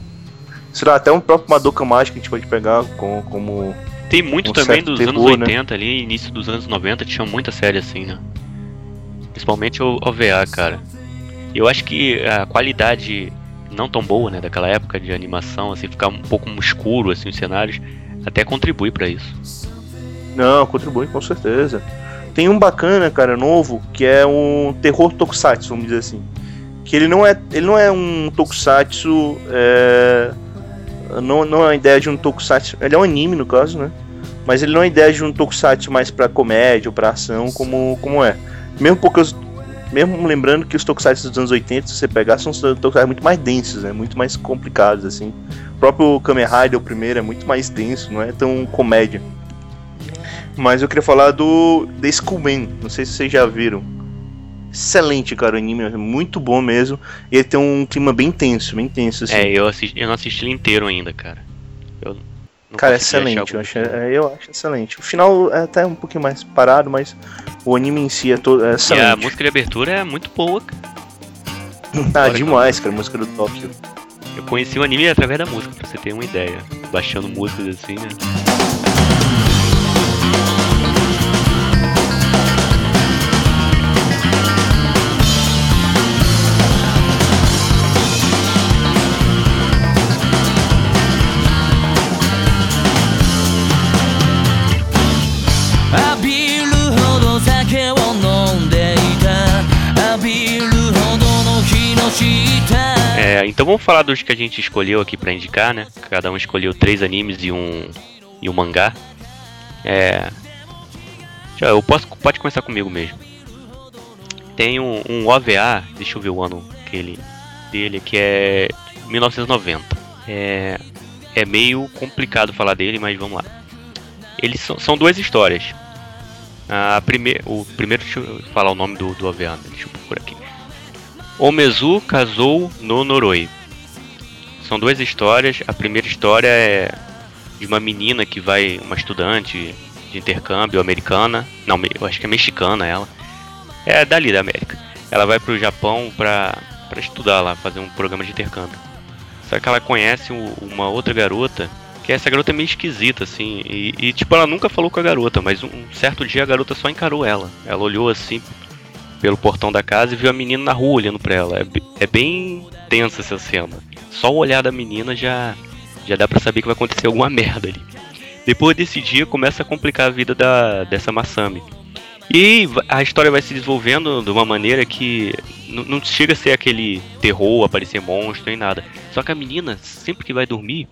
sei lá, até um próprio Madoka Mágica que a gente pode pegar como tem muito também dos terror, anos 80, né? Ali, início dos anos 90, tinha muita série assim, né? Principalmente o OVA, cara. Eu acho que a qualidade não tão boa, né, daquela época de animação, assim, ficar um pouco escuro, assim, os cenários, até contribui pra isso. Não, contribui com certeza. Tem um bacana, cara, novo, que é um terror tokusatsu, vamos dizer assim. Que ele não é um tokusatsu, não é a ideia de um tokusatsu, ele é um anime, no caso, né? Mas ele não é a ideia de um tokusatsu mais pra comédia ou pra ação, como é. Mesmo lembrando que os tokusatsu dos anos 80, se você pegar, são tokusatsu muito mais densos, né? Muito mais complicados, assim. O próprio Kamen Rider, o primeiro, é muito mais denso, não é tão comédia. Mas eu queria falar do The Skullman, não sei se vocês já viram. Excelente, cara, o anime, é muito bom mesmo. E ele tem um clima bem tenso, assim. É, eu não assisti ele inteiro ainda, cara. Eu Cara, é excelente, eu acho excelente. O final é até um pouquinho mais parado, mas o anime em si é todo é excelente. E a música de abertura é muito boa, cara. Ah, demais, cara, a música do Tóquio. Eu conheci o anime através da música, pra você ter uma ideia. Baixando músicas assim, né? Então vamos falar dos que a gente escolheu aqui pra indicar, né? Cada um escolheu 3 animes e um mangá. Eu pode começar comigo mesmo. Tem um OVA, deixa eu ver o ano dele, que é 1990. É meio complicado falar dele, mas vamos lá. Eles são 2 histórias. O primeiro, deixa eu falar o nome do OVA, né? Deixa eu procurar aqui. Omezu Kazou no Noroi. São 2 histórias. A primeira história é de uma menina que vai, uma estudante de intercâmbio americana. Não, eu acho que é mexicana ela. É dali da América. Ela vai pro Japão pra estudar lá, fazer um programa de intercâmbio. Só que ela conhece uma outra garota, que essa garota é meio esquisita assim. E tipo, ela nunca falou com a garota, mas um certo dia a garota só encarou ela. Ela olhou assim pelo portão da casa e viu a menina na rua olhando pra ela. É bem tensa essa cena. Só o olhar da menina já dá pra saber que vai acontecer alguma merda ali. Depois desse dia começa a complicar a vida dessa Masami. E a história vai se desenvolvendo de uma maneira que não chega a ser aquele terror, aparecer monstro nem nada. Só que a menina, sempre que vai dormir,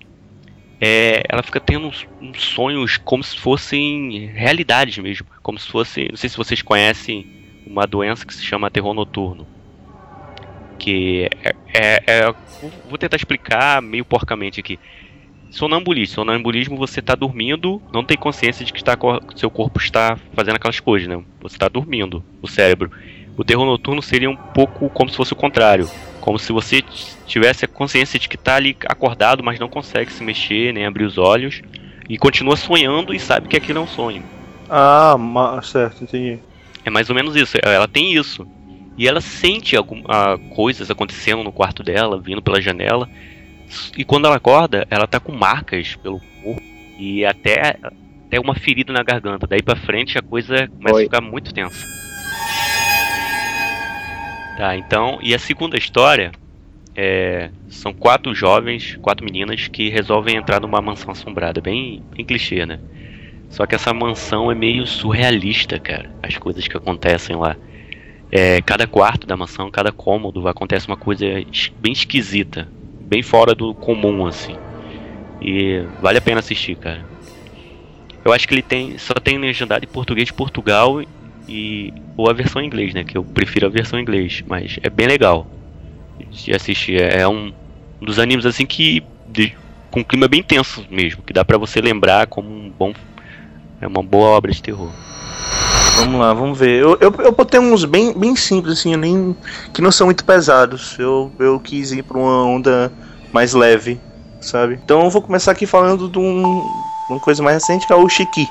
ela fica tendo uns sonhos como se fossem realidades mesmo. Como se fosse, não sei se vocês conhecem, uma doença que se chama terror noturno, que vou tentar explicar meio porcamente aqui. Sonambulismo, você está dormindo, não tem consciência de que seu corpo está fazendo aquelas coisas, né? Você está dormindo, o cérebro. O terror noturno seria um pouco como se fosse o contrário, como se você tivesse a consciência de que está ali acordado, mas não consegue se mexer, nem abrir os olhos, e continua sonhando e sabe que aquilo é um sonho. Ah, certo, entendi. É mais ou menos isso, ela tem isso. E ela sente coisas acontecendo no quarto dela, vindo pela janela. E quando ela acorda, ela tá com marcas pelo corpo e até uma ferida na garganta. Daí pra frente a coisa começa a ficar muito tensa. Tá, então, e a segunda história são 4 meninas que resolvem entrar numa mansão assombrada. Bem clichê, né? Só que essa mansão é meio surrealista, cara. As coisas que acontecem lá. Cada quarto da mansão, cada cômodo, acontece uma coisa bem esquisita. Bem fora do comum, assim. E vale a pena assistir, cara. Eu acho que ele só tem legendado em português de Portugal ou a versão em inglês, né? Que eu prefiro a versão em inglês. Mas é bem legal de assistir. É um dos animes, assim, que com um clima bem tenso mesmo. Que dá pra você lembrar como um bom... É uma boa obra de terror. Vamos lá, vamos ver. Eu botei uns bem simples, assim, que não são muito pesados. Eu quis ir pra uma onda mais leve, sabe? Então eu vou começar aqui falando de uma coisa mais recente, que é o Shiki.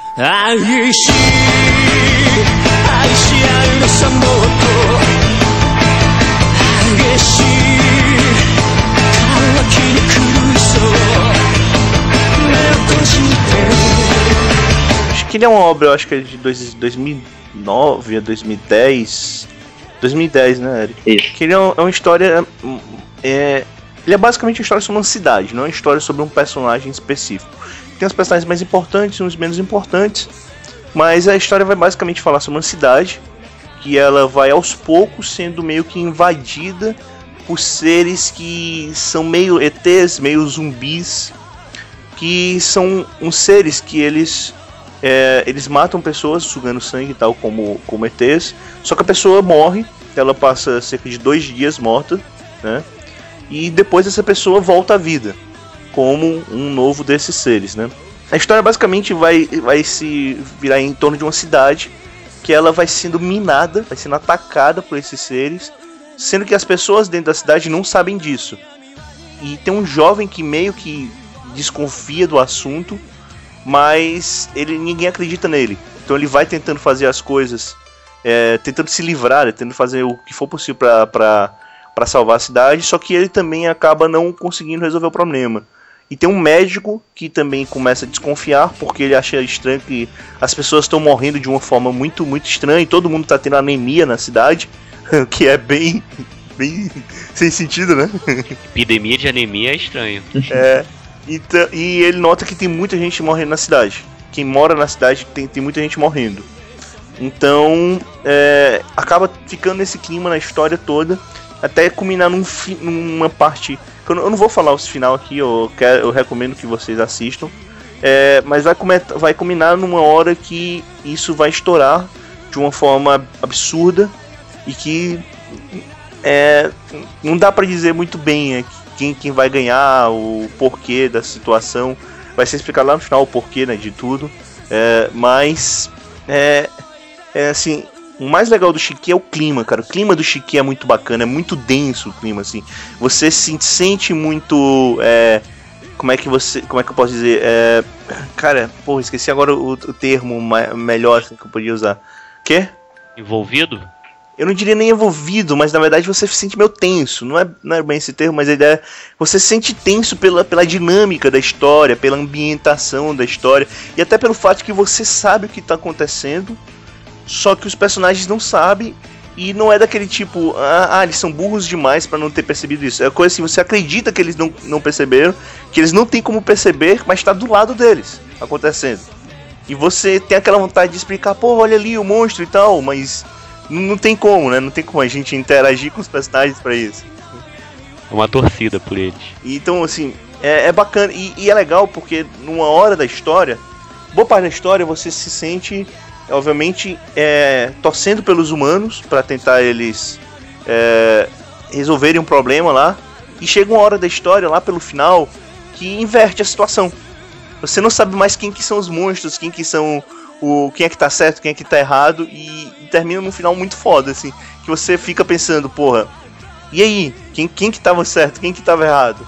Ele é uma obra, eu acho que é de 2009 a 2010. 2010, né, Eric? Isso. Que ele é uma história. Ele é basicamente uma história sobre uma cidade, não é uma história sobre um personagem específico. Tem os personagens mais importantes, uns menos importantes, mas a história vai basicamente falar sobre uma cidade que ela vai aos poucos sendo meio que invadida por seres que são meio ETs, meio zumbis, que são uns seres que eles matam pessoas sugando sangue e tal, como ETs. Só que a pessoa morre, ela passa cerca de 2 dias morta, né? E depois essa pessoa volta à vida como um novo desses seres, né? A história basicamente vai se virar em torno de uma cidade que ela vai sendo minada, vai sendo atacada por esses seres, sendo que as pessoas dentro da cidade não sabem disso. E tem um jovem que meio que desconfia do assunto mas ele, ninguém acredita nele. Então ele vai tentando fazer as coisas, tentando se livrar, tentando fazer o que for possível para salvar a cidade, só que ele também acaba não conseguindo resolver o problema. E tem um médico que também começa a desconfiar, porque ele acha estranho que as pessoas estão morrendo de uma forma muito, muito estranha, e todo mundo está tendo anemia na cidade, que é bem sem sentido, né? Epidemia de anemia é estranho. E ele nota que tem muita gente morrendo na cidade. Quem mora na cidade tem muita gente morrendo. Então, acaba ficando nesse clima na história toda, até culminar numa parte... Eu não vou falar o final aqui, eu recomendo que vocês assistam. Mas vai culminar numa hora que isso vai estourar de uma forma absurda. E que não dá pra dizer muito bem quem vai ganhar, o porquê da situação. Vai ser explicado lá no final o porquê, né, de tudo. Mas o mais legal do Shiki é o clima, cara. O clima do Shiki é muito bacana, é muito denso o clima, assim. Você se sente muito... Como é que eu posso dizer? Esqueci agora o termo melhor assim, que eu podia usar. Quê? Envolvido? Eu não diria nem envolvido, mas na verdade você se sente meio tenso. Não é bem esse termo, mas a ideia é... Você se sente tenso pela dinâmica da história, pela ambientação da história. E até pelo fato que você sabe o que tá acontecendo, só que os personagens não sabem, e não é daquele tipo, eles são burros demais pra não ter percebido isso. É coisa assim, você acredita que eles não perceberam, que eles não têm como perceber, mas tá do lado deles, acontecendo. E você tem aquela vontade de explicar, olha ali o monstro e tal, mas não tem como, né? Não tem como a gente interagir com os personagens pra isso. É uma torcida por eles. Então, assim, é bacana, e é legal porque numa hora da história, boa parte da história, você se sente... Obviamente, torcendo pelos humanos para tentar eles resolverem um problema lá. E chega uma hora da história, lá pelo final, que inverte a situação. Você não sabe mais quem que são os monstros, quem que são quem é que tá certo, quem é que tá errado. E termina num final muito foda, assim, que você fica pensando, e aí? Quem que tava certo, quem que tava errado?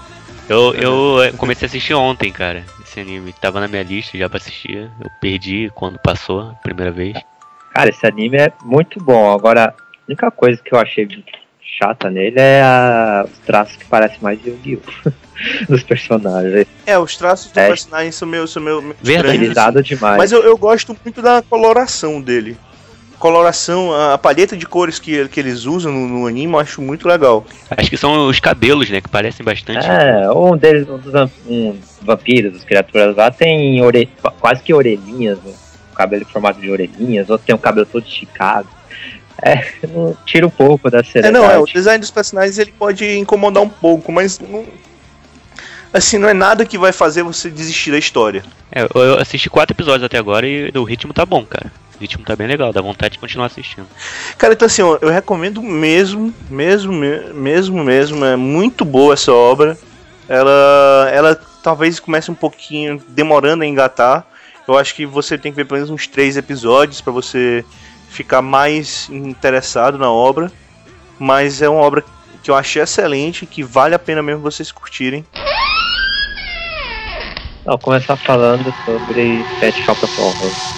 Eu comecei a assistir ontem, cara. Esse anime tava na minha lista já pra assistir. Eu perdi quando passou a primeira vez. Cara, esse anime é muito bom. Agora, a única coisa que eu achei chata nele é os traços que parecem mais de Yu-Gi-Oh! Dos personagens. Os traços dos personagens são meio verdade demais. Mas eu gosto muito da coloração dele. A palheta de cores que eles usam no anime, eu acho muito legal. Acho que são os cabelos, né, que parecem bastante. Ou um deles, um dos vampiros, as criaturas lá, tem quase que orelhinhas, né? Um cabelo em formato de orelhinhas, outro tem um cabelo todo esticado. Tira um pouco da seriedade. O design dos personagens, ele pode incomodar um pouco, mas não... Assim, não é nada que vai fazer você desistir da história. Eu assisti 4 episódios até agora e o ritmo tá bom, cara. O ritmo tá bem legal, dá vontade de continuar assistindo. Cara, então assim, eu recomendo mesmo. É muito boa essa obra. Ela talvez comece um pouquinho demorando a engatar. Eu acho que você tem que ver pelo menos uns 3 episódios pra você ficar mais interessado na obra. Mas é uma obra que eu achei excelente, que vale a pena mesmo vocês curtirem. Vou começar falando sobre Pet Shop of Horrors.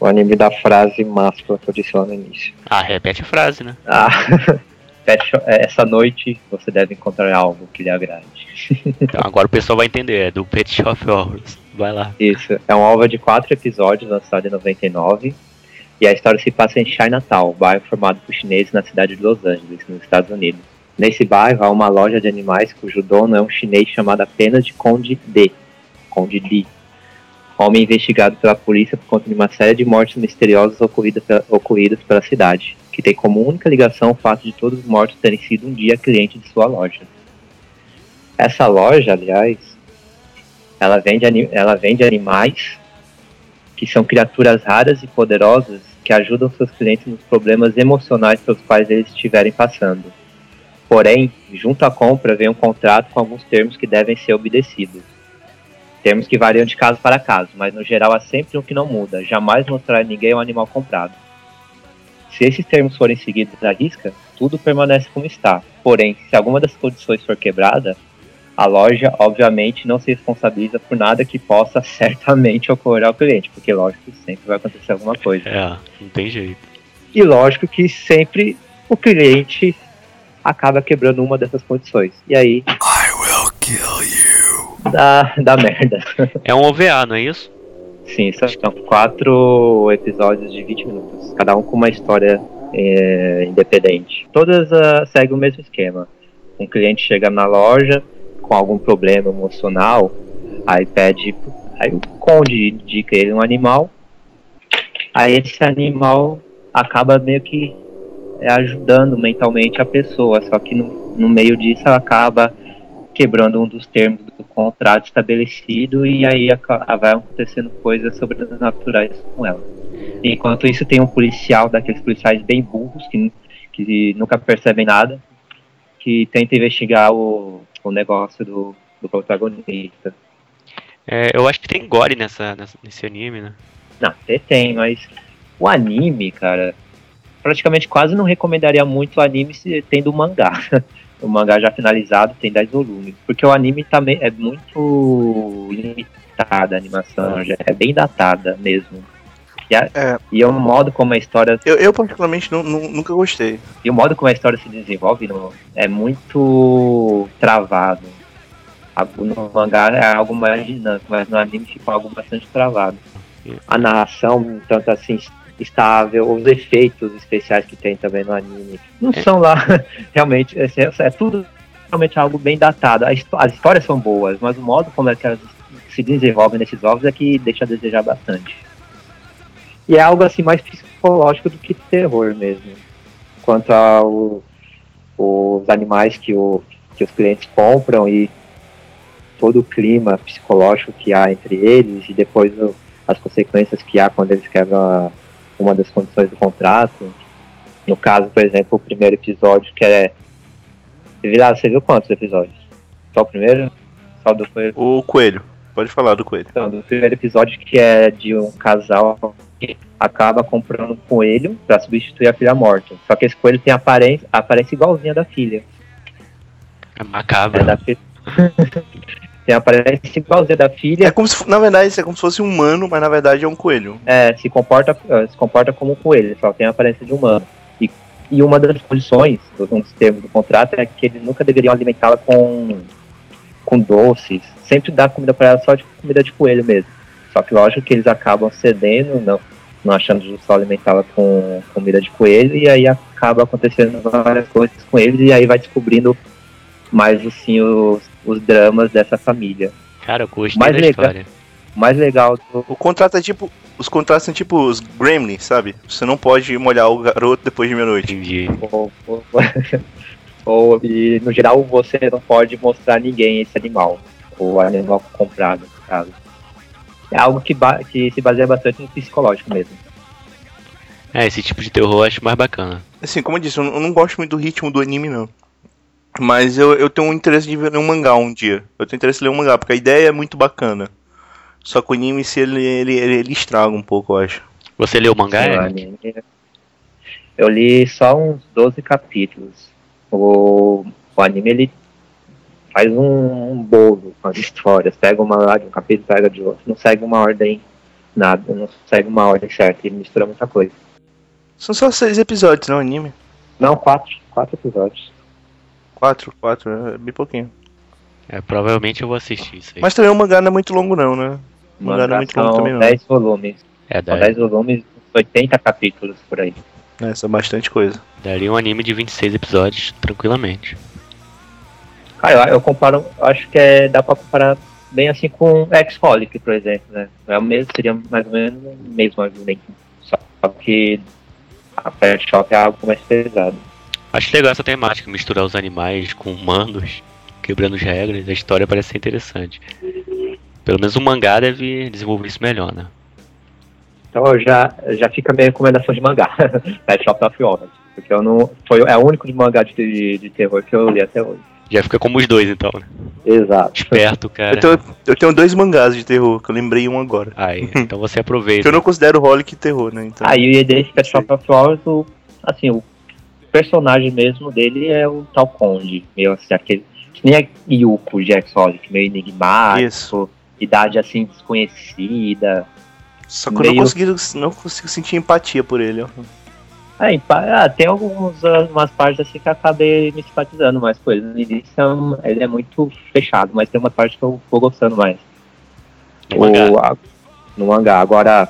O anime da frase máscula que eu disse lá no início. Repete a frase, né? Essa noite você deve encontrar algo que lhe agrade. Então, agora o pessoal vai entender, do Pet Shop of Horrors. Vai lá. Isso, é uma obra de 4 episódios, lançada em 99. E a história se passa em Chinatown, bairro formado por chineses na cidade de Los Angeles, nos Estados Unidos. Nesse bairro há uma loja de animais cujo dono é um chinês chamado apenas de Conde D. Homem investigado pela polícia por conta de uma série de mortes misteriosas ocorridas pela cidade, que tem como única ligação o fato de todos os mortos terem sido um dia cliente de sua loja. Essa loja, aliás, ela vende animais que são criaturas raras e poderosas que ajudam seus clientes nos problemas emocionais que seus pais eles estiverem passando. Porém, junto à compra vem um contrato com alguns termos que devem ser obedecidos. Termos que variam de caso para caso, mas no geral há sempre um que não muda, jamais mostrar a ninguém um animal comprado. Se esses termos forem seguidos à risca, tudo permanece como está. Porém, se alguma das condições for quebrada, a loja, obviamente, não se responsabiliza por nada que possa certamente ocorrer ao cliente, porque lógico que sempre vai acontecer alguma coisa. É, não tem jeito. E lógico que sempre o cliente acaba quebrando uma dessas condições. E aí... I will kill you. Dá merda. É um OVA, não é isso? Sim, são 4 episódios de 20 minutos, cada um com uma história independente. Todas seguem o mesmo esquema. Um cliente chega na loja com algum problema emocional, aí pede, aí o Conde indica ele um animal, aí esse animal acaba meio que ajudando mentalmente a pessoa, só que no meio disso ela acaba quebrando um dos termos do contrato estabelecido e aí vai acontecendo coisas sobrenaturais com ela. Enquanto isso tem um policial, daqueles policiais bem burros que nunca percebem nada, que tenta investigar o negócio do protagonista. Eu acho que tem gore nesse anime, né? Não, tem, mas o anime, cara, praticamente quase não recomendaria muito o anime se tendo o mangá. O mangá já finalizado tem 10 volumes, porque o anime também é muito limitada a animação, já é bem datada mesmo. E é um modo como a história... Eu particularmente nunca gostei. E o modo como a história se desenvolve é muito travado. No mangá é algo mais dinâmico, mas no anime fica algo bastante travado. A narração, tanto assim, estável, os efeitos especiais que tem também no anime, não são lá, realmente, é tudo realmente algo bem datado. As histórias são boas, mas o modo como é que elas se desenvolvem nesses ovos é que deixa a desejar bastante. E é algo assim mais psicológico do que terror mesmo. Quanto aos animais que os clientes compram e todo o clima psicológico que há entre eles e depois as consequências que há quando eles quebram uma das condições do contrato. No caso, por exemplo, o primeiro episódio que é... Você viu quantos episódios? Só o primeiro? Só o do coelho? O coelho. Pode falar do coelho. Então, do primeiro episódio que é de um casal que acaba comprando um coelho pra substituir a filha morta. Só que esse coelho tem a aparência igualzinha da filha. É macabro. Tem a aparência igualzinha da filha. É como se, na verdade, isso é como se fosse um humano, mas na verdade é um coelho. É, se comporta como um coelho, só tem a aparência de humano. E uma das condições, um dos termos do contrato, é que eles nunca deveriam alimentá-la com doces. Sempre dá comida para ela só de comida de coelho mesmo. Só que lógico que eles acabam cedendo, não achando justo só alimentá-la com comida de coelho, e aí acaba acontecendo várias coisas com eles, e aí vai descobrindo mais assim os dramas dessa família. Cara, eu gostei mais da história. O mais legal... O contrato é tipo... Os contratos são tipo os Gremlins, sabe? Você não pode molhar o garoto depois de meia-noite. Entendi. E no geral, você não pode mostrar a ninguém esse animal. O animal comprado, no caso. É algo que se baseia bastante no psicológico mesmo. É, esse tipo de terror eu acho mais bacana. Assim, como eu disse, eu não gosto muito do ritmo do anime, não. Mas eu tenho um interesse de ver um mangá um dia. Eu tenho interesse de ler um mangá, porque a ideia é muito bacana. Só que o anime, se ele estraga um pouco, eu acho. Você leu o mangá? Eu li só uns 12 capítulos. O anime, ele faz um bolo com as histórias. Pega uma lá de um capítulo, pega de outro. Não segue uma ordem, nada. Não segue uma ordem certa. Ele mistura muita coisa. São só 6 episódios, não, anime? Não, 4 episódios. 4, é bem pouquinho. É, provavelmente eu vou assistir isso aí. Mas também o mangá não é muito longo não, né? O mangá não é muito longo também não. 10 volumes. É, daí... 10 volumes, 80 capítulos por aí. É, são bastante coisa. Daria um anime de 26 episódios, tranquilamente. Cara, eu comparo, acho que dá pra comparar bem assim com Ex-Holic, por exemplo, né? É o mesmo, seria mais ou menos o mesmo anime. Só que a Pet Shop é algo mais pesado. Acho legal essa temática, misturar os animais com humanos, quebrando as regras, a história parece ser interessante. Pelo menos o mangá deve desenvolver isso melhor, né? Então já fica a minha recomendação de mangá, Pet Shop of Horrors, porque eu não, é o único de mangá de terror que eu li até hoje. Já fica como os dois, então, né? Exato. Esperto, cara. Eu tenho dois mangás de terror, que eu lembrei um agora. Aí, então você aproveita. Que eu não considero Holic terror, né? Então... e desse Pet Shop of Horrors, assim, o personagem mesmo dele é o tal Conde, meio assim, aquele... Que nem a Yuko de Exolic, meio enigmático, isso. Idade, assim, desconhecida. Só que meio... eu não consigo sentir empatia por ele, ó. Tem algumas partes assim que eu acabei me simpatizando mais com ele. No início ele é muito fechado, mas tem uma parte que eu vou gostando mais. No mangá. Agora,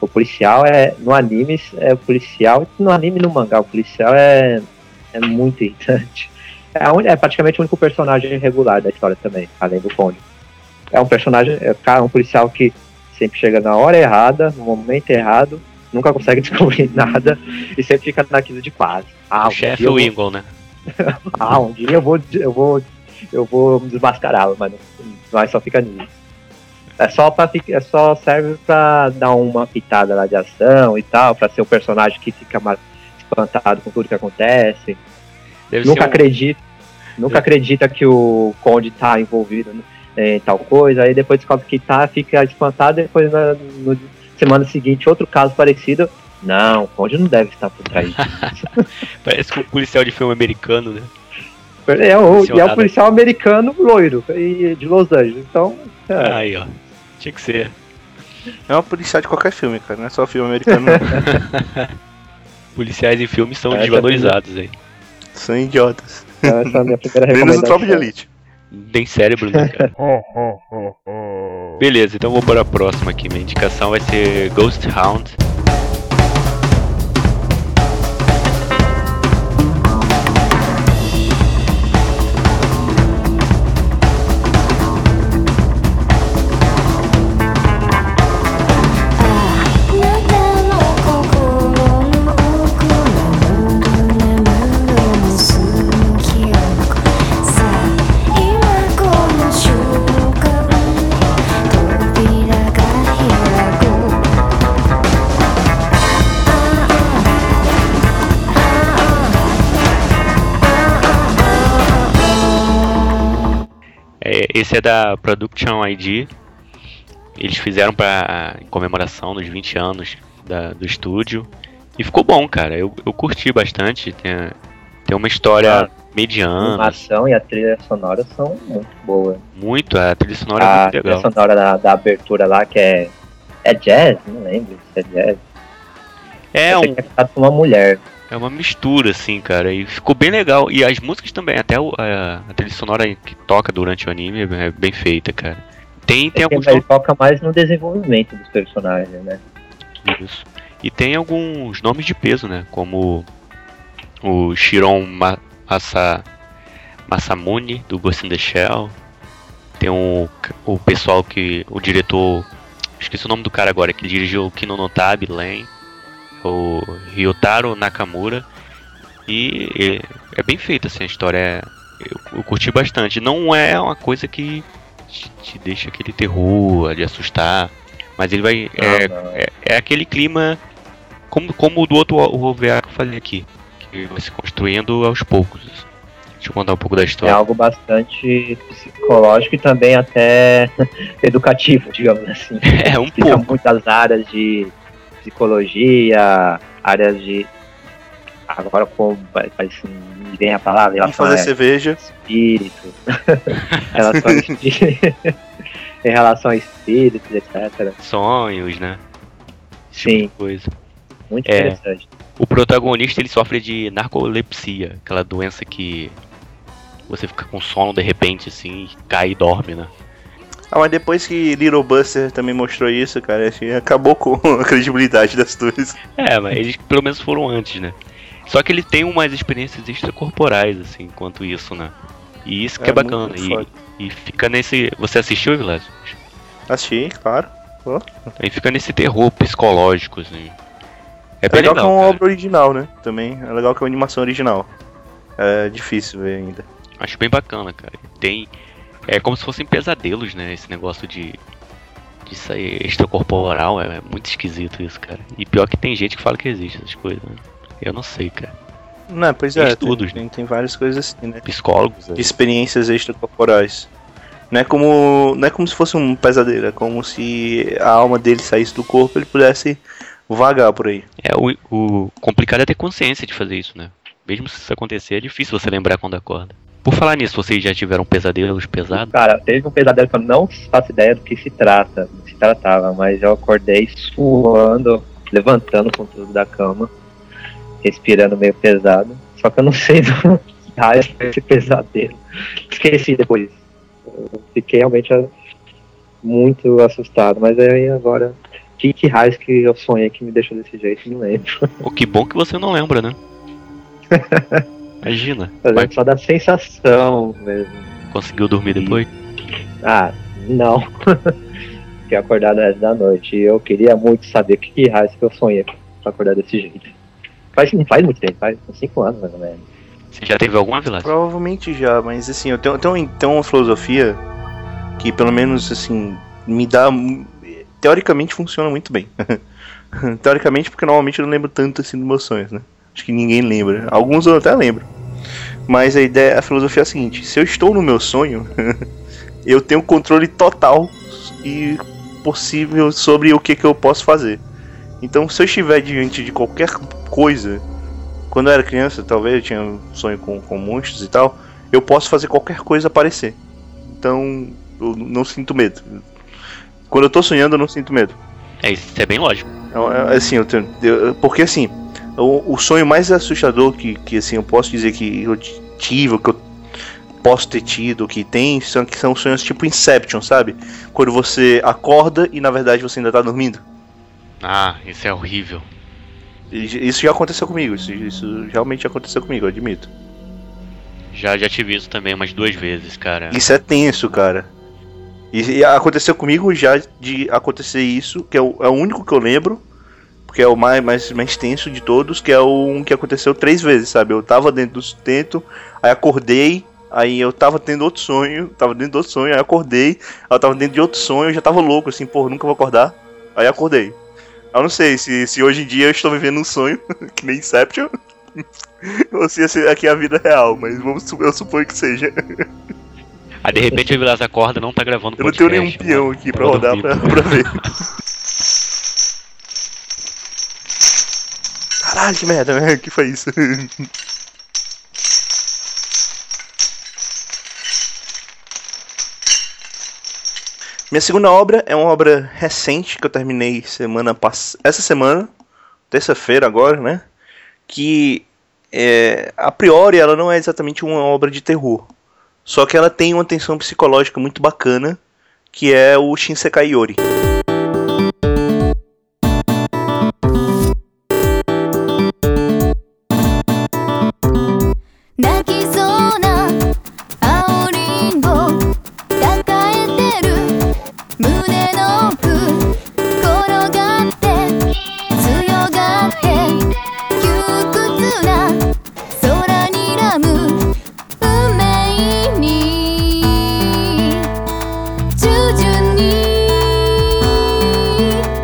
o policial é... No anime é o policial, no anime e no mangá o policial é muito irritante. É praticamente o único personagem regular da história também, além do Conde. É um personagem, cara, um policial que sempre chega na hora errada, no momento errado, nunca consegue descobrir nada e sempre fica naquilo de quase. O chefe o Ingle, né? Um dia eu vou desmascará-lo, mas só fica nisso. Só serve pra dar uma pitada lá de ação e tal, pra ser um personagem que fica mais espantado com tudo que acontece. Nunca acredita que o Conde tá envolvido em tal coisa, aí depois descobre que tá, fica espantado, e depois na semana seguinte, outro caso parecido. Não, o Conde não deve estar por trás disso. Parece que um policial de filme americano, né? É um policial americano loiro, de Los Angeles, então... É. Aí, ó, tinha que ser. É um policial de qualquer filme, cara, não é só filme americano. Policiais em filmes são desvalorizados, aí. São idiotas. Essa é a minha primeira recomendação. Menos o Tropa de Elite. Tem cérebro, né, cara? Beleza, então vou para a próxima aqui. Minha indicação vai ser Ghost Hound. Esse é da Production ID. Eles fizeram em comemoração dos 20 anos do estúdio. E ficou bom, cara. Eu curti bastante. Tem uma história mediana. A animação e a trilha sonora são muito boas. Muito, a trilha sonora é muito legal. A trilha sonora da abertura lá, que é jazz? Não lembro se é jazz. Uma mulher. É uma mistura, assim, cara, e ficou bem legal. E as músicas também, até a trilha sonora que toca durante o anime é bem feita, cara. Tem alguns... Ele foca mais no desenvolvimento dos personagens, né? Isso. E tem alguns nomes de peso, né? Como o Shiron Masamune, do Ghost in the Shell. Tem o pessoal que... O diretor... Esqueci o nome do cara agora, que dirigiu o Kino no Tabi, Len... O Ryotaro Nakamura. E é bem feita, assim, a história. Eu curti bastante. Não é uma coisa que te deixa aquele terror de assustar, mas ele vai... É aquele clima como o do outro OVA que eu falei aqui, que vai se construindo aos poucos. Deixa eu contar um pouco da história. É algo bastante psicológico e também até educativo, digamos assim. Explica muitas áreas de psicologia, áreas de... Agora, como parece que não vem a palavra... Relação fazer cerveja. Espírito. Em relação a espíritos, etc. Sonhos, né? Sim. Tipo coisa. Muito interessante. O protagonista, ele sofre de narcolepsia, aquela doença que você fica com sono de repente, assim, cai e dorme, né? Mas depois que Little Buster também mostrou isso, cara, acho que acabou com a credibilidade das duas. Mas eles pelo menos foram antes, né? Só que ele tem umas experiências extracorporais, assim, enquanto isso, né? E isso que é bacana. E fica nesse... Você assistiu, Evilaz? Assisti, claro. E fica nesse terror psicológico, assim. É bem legal que é uma obra original, né? Também é legal que é uma animação original. É difícil ver ainda. Acho bem bacana, cara. Tem... É como se fossem pesadelos, né? Esse negócio de Isso aí, extracorporal, é muito esquisito isso, cara. E pior que tem gente que fala que existe essas coisas, né? Eu não sei, cara. Não, pois tem estudos, tem várias coisas assim, né? Psicólogos. Experiências extracorporais. Não é como se fosse um pesadelo, é como se a alma dele saísse do corpo e ele pudesse vagar por aí. O complicado é ter consciência de fazer isso, né? Mesmo se isso acontecer, é difícil você lembrar quando acorda. Por falar nisso, vocês já tiveram pesadelos pesados? Cara, teve um pesadelo que eu não faço ideia do que se tratava, mas eu acordei suando, levantando com tudo da cama, respirando meio pesado, só que eu não sei de onde foi esse pesadelo. Esqueci depois. Eu fiquei realmente muito assustado, mas aí agora, que raios que eu sonhei que me deixou desse jeito, não lembro. Pô, que bom que você não lembra, né? Imagina. Só da sensação mesmo. Conseguiu dormir depois? Ah, não. Fiquei acordado o resto da noite. E eu queria muito saber que raios que eu sonhei pra acordar desse jeito. Não faz muito tempo, faz 5 anos mais ou menos. Você já teve alguma vilagem? Provavelmente já, mas assim, eu tenho uma filosofia que pelo menos assim, me dá... Teoricamente funciona muito bem. Teoricamente, porque normalmente eu não lembro tanto assim dos meus sonhos, né? Acho que ninguém lembra. Alguns eu até lembro. Mas a filosofia é a seguinte: se eu estou no meu sonho, eu tenho controle total e possível sobre o que eu posso fazer. Então, se eu estiver diante de qualquer coisa, quando eu era criança, talvez eu tinha um sonho com monstros e tal, eu posso fazer qualquer coisa aparecer. Então, eu não sinto medo. Quando eu tô sonhando, eu não sinto medo. É, isso é bem lógico. Assim, porque assim, o sonho mais assustador que assim, eu posso dizer que eu tive, que eu posso ter tido, que são sonhos tipo Inception, sabe? Quando você acorda e na verdade você ainda tá dormindo. Ah, isso é horrível. Isso já aconteceu comigo, isso realmente aconteceu comigo, eu admito. Já tive isso também umas 2 vezes, cara. Isso é tenso, cara. E aconteceu comigo já de acontecer isso, que é o único que eu lembro, que é o mais tenso de todos, que é um que aconteceu 3 vezes, sabe? Eu tava dentro do sustento, aí acordei, aí eu tava dentro de outro sonho, aí acordei, aí eu tava dentro de outro sonho, eu já tava louco, assim, pô, nunca vou acordar, aí acordei. Eu não sei se hoje em dia eu estou vivendo um sonho, que nem Inception, ou se aqui é a vida real, mas eu suponho que seja. Aí de repente o Evilaz acorda, não tá gravando podcast. Eu não tenho nenhum peão aqui pra rodar pra ver. Caralho, que merda, né? Que foi isso? Minha segunda obra é uma obra recente que eu terminei essa semana, terça-feira agora, né? Que, a priori, ela não é exatamente uma obra de terror. Só que ela tem uma tensão psicológica muito bacana, que é o Shinsekai Yori.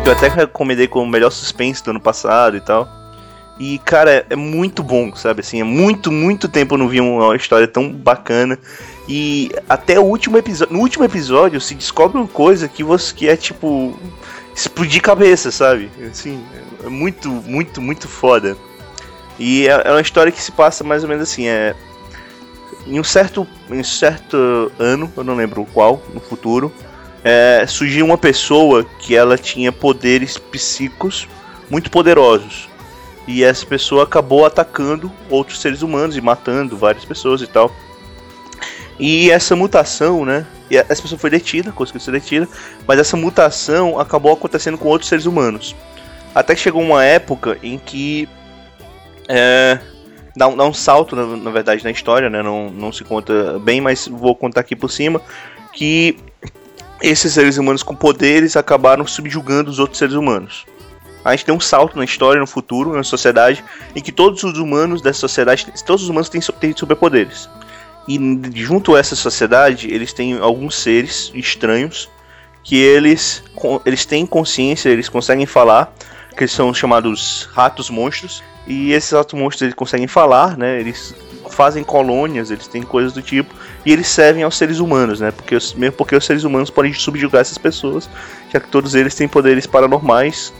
Até recomendei como o melhor suspense do ano passado e tal. E, cara, é muito bom, sabe? Assim, é muito tempo eu não vi uma história tão bacana. E até o último episódio. No último episódio se descobre uma coisa que é tipo explodir cabeça, sabe? Assim, é muito foda. E é uma história que se passa mais ou menos assim. Em um certo ano, eu não lembro qual, no futuro. Surgiu uma pessoa que ela tinha poderes psíquicos muito poderosos. E essa pessoa acabou atacando outros seres humanos e matando várias pessoas e tal. E essa mutação, né? Essa pessoa foi detida, conseguiu ser detida. Mas essa mutação acabou acontecendo com outros seres humanos. Até que chegou uma época em que... Dá um salto, na verdade, na história, né? Não se conta bem, mas vou contar aqui por cima. Que... esses seres humanos com poderes acabaram subjugando os outros seres humanos. A gente tem um salto na história, no futuro, na sociedade, em que todos os humanos dessa sociedade, todos os humanos têm superpoderes. E junto a essa sociedade, eles têm alguns seres estranhos que eles têm consciência, eles conseguem falar, que são chamados ratos monstros, e esses ratos monstros eles conseguem falar, né? Eles fazem colônias, eles têm coisas do tipo, e eles servem aos seres humanos, né? Porque, mesmo porque os seres humanos podem subjugar essas pessoas, já que todos eles têm poderes paranormais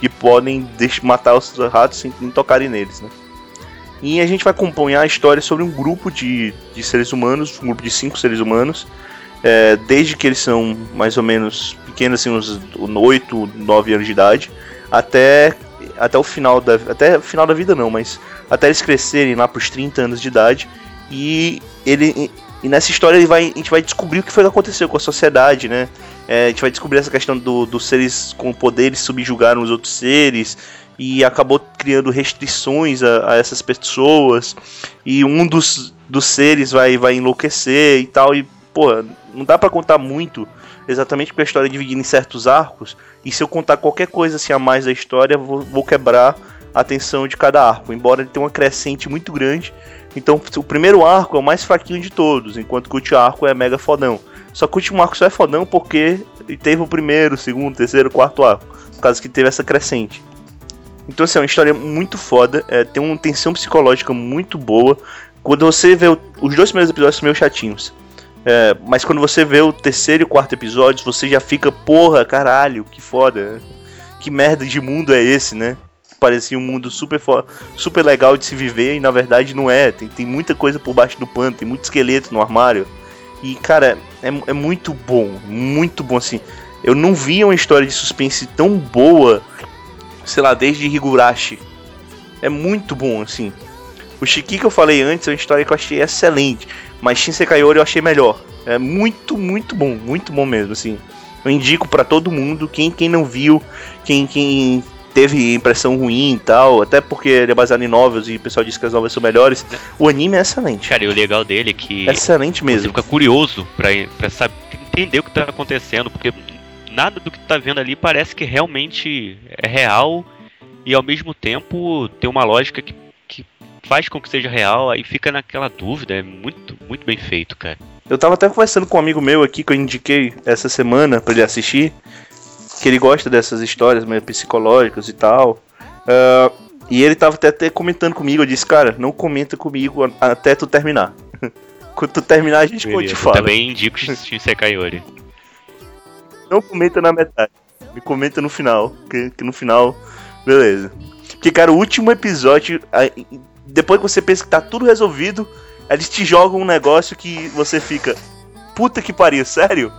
que podem matar os ratos sem tocarem neles, né? E a gente vai acompanhar a história sobre um grupo de seres humanos, um grupo de 5 seres humanos, desde que eles são mais ou menos pequenos, assim, uns 8, 9 anos de idade, até eles crescerem lá pros 30 anos de idade. E nessa história a gente vai descobrir o que foi que aconteceu com a sociedade, né? A gente vai descobrir essa questão dos seres com poderes subjugaram os outros seres e acabou criando restrições a essas pessoas, e um dos seres vai enlouquecer e tal, e porra, não dá pra contar muito, exatamente porque a história é dividida em certos arcos, e se eu contar qualquer coisa assim a mais da história, vou quebrar a atenção de cada arco, embora ele tenha uma crescente muito grande. Então o primeiro arco é o mais fraquinho de todos, enquanto que o último arco é mega fodão. Só que o último arco só é fodão porque teve o primeiro, o segundo, o terceiro, o quarto arco, por causa que teve essa crescente. Então assim, é uma história muito foda, tem uma tensão psicológica muito boa. Quando você vê os 2 primeiros episódios são meio chatinhos, mas quando você vê o terceiro e o quarto episódio, você já fica, porra, caralho, que foda, que merda de mundo é esse, né? Parecia um mundo super foda, super legal de se viver, e na verdade não é. Tem muita coisa por baixo do pano, tem muito esqueleto no armário. E cara, é muito bom assim. Eu não vi uma história de suspense tão boa, sei lá, desde Higurashi. É muito bom assim. O Shiki que eu falei antes é uma história que eu achei excelente, mas Shinsekai Ori eu achei melhor. É muito bom mesmo assim. Eu indico pra todo mundo, quem não viu, quem teve impressão ruim e tal, até porque ele é baseado em novelas e o pessoal diz que as novelas são melhores. O anime é excelente. Cara, e o legal dele é que... é excelente mesmo. Você fica curioso pra saber, entender o que tá acontecendo, porque nada do que tu tá vendo ali parece que realmente é real, e ao mesmo tempo tem uma lógica que faz com que seja real, aí fica naquela dúvida. É muito bem feito, cara. Eu tava até conversando com um amigo meu aqui, que eu indiquei essa semana pra ele assistir, que ele gosta dessas histórias meio psicológicas e tal, e ele tava até comentando comigo. Eu disse, cara, não comenta comigo até tu terminar. Quando tu terminar a gente pode falar. Eu também indico Shinsekai Ori. Não comenta na metade, me comenta no final, que no final, beleza. Porque cara, o último episódio, depois que você pensa que tá tudo resolvido, eles te jogam um negócio que você fica, puta que pariu, sério?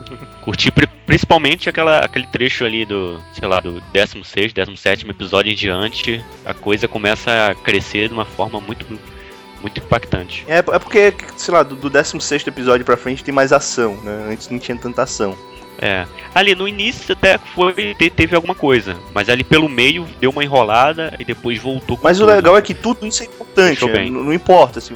Curti principalmente aquele trecho ali do 16º, 17º episódio em diante. A coisa começa a crescer de uma forma muito impactante. É porque, sei lá, do 16º episódio pra frente tem mais ação, né? Antes não tinha tanta ação. É, ali no início até teve alguma coisa, mas ali pelo meio deu uma enrolada e depois voltou. Mas o legal é que tudo isso é importante, não importa, assim...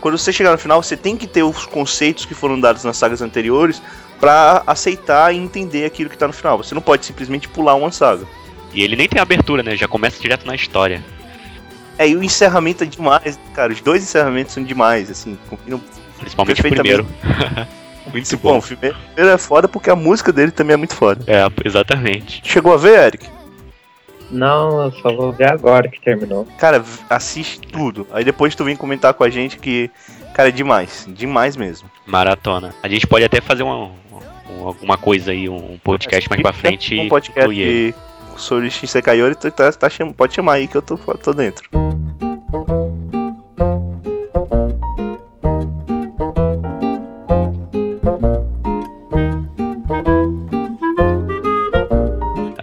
Quando você chegar no final, você tem que ter os conceitos que foram dados nas sagas anteriores pra aceitar e entender aquilo que tá no final. Você não pode simplesmente pular uma saga. E ele nem tem abertura, né? Já começa direto na história. É, e o encerramento é demais, cara. Os 2 encerramentos são demais, assim. Principalmente o primeiro. Muito bom. O primeiro é foda porque a música dele também é muito foda. É, exatamente. Chegou a ver, Eric? Não, eu só vou ver agora que terminou. Cara, assiste tudo. Aí depois tu vem comentar com a gente que, cara, é demais. Demais mesmo. Maratona. A gente pode até fazer alguma coisa aí, um podcast mais pra frente. Um podcast e... sobre Shinsekai Ori, pode chamar aí que eu tô dentro.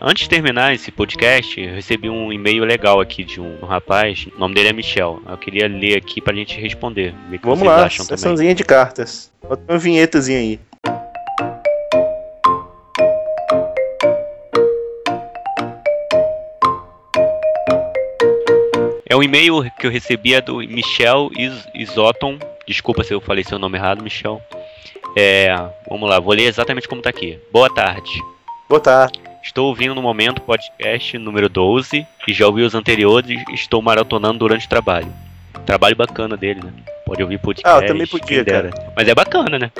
Antes de terminar esse podcast, eu recebi um e-mail legal aqui de um rapaz, o nome dele é Michel. Eu queria ler aqui pra gente responder. Ver o que vocês acham também. Vamos lá, sessãozinha de cartas. Bota uma vinhetazinha aí. É um e-mail que eu recebi do Michel Isoton. Desculpa se eu falei seu nome errado, Michel. Vamos lá, vou ler exatamente como tá aqui. Boa tarde. Boa tarde. Estou ouvindo no momento o podcast número 12 e já ouvi os anteriores e estou maratonando durante o trabalho. Trabalho bacana dele, né? Pode ouvir podcast. Ah, eu também podia, cara. Mas é bacana, né?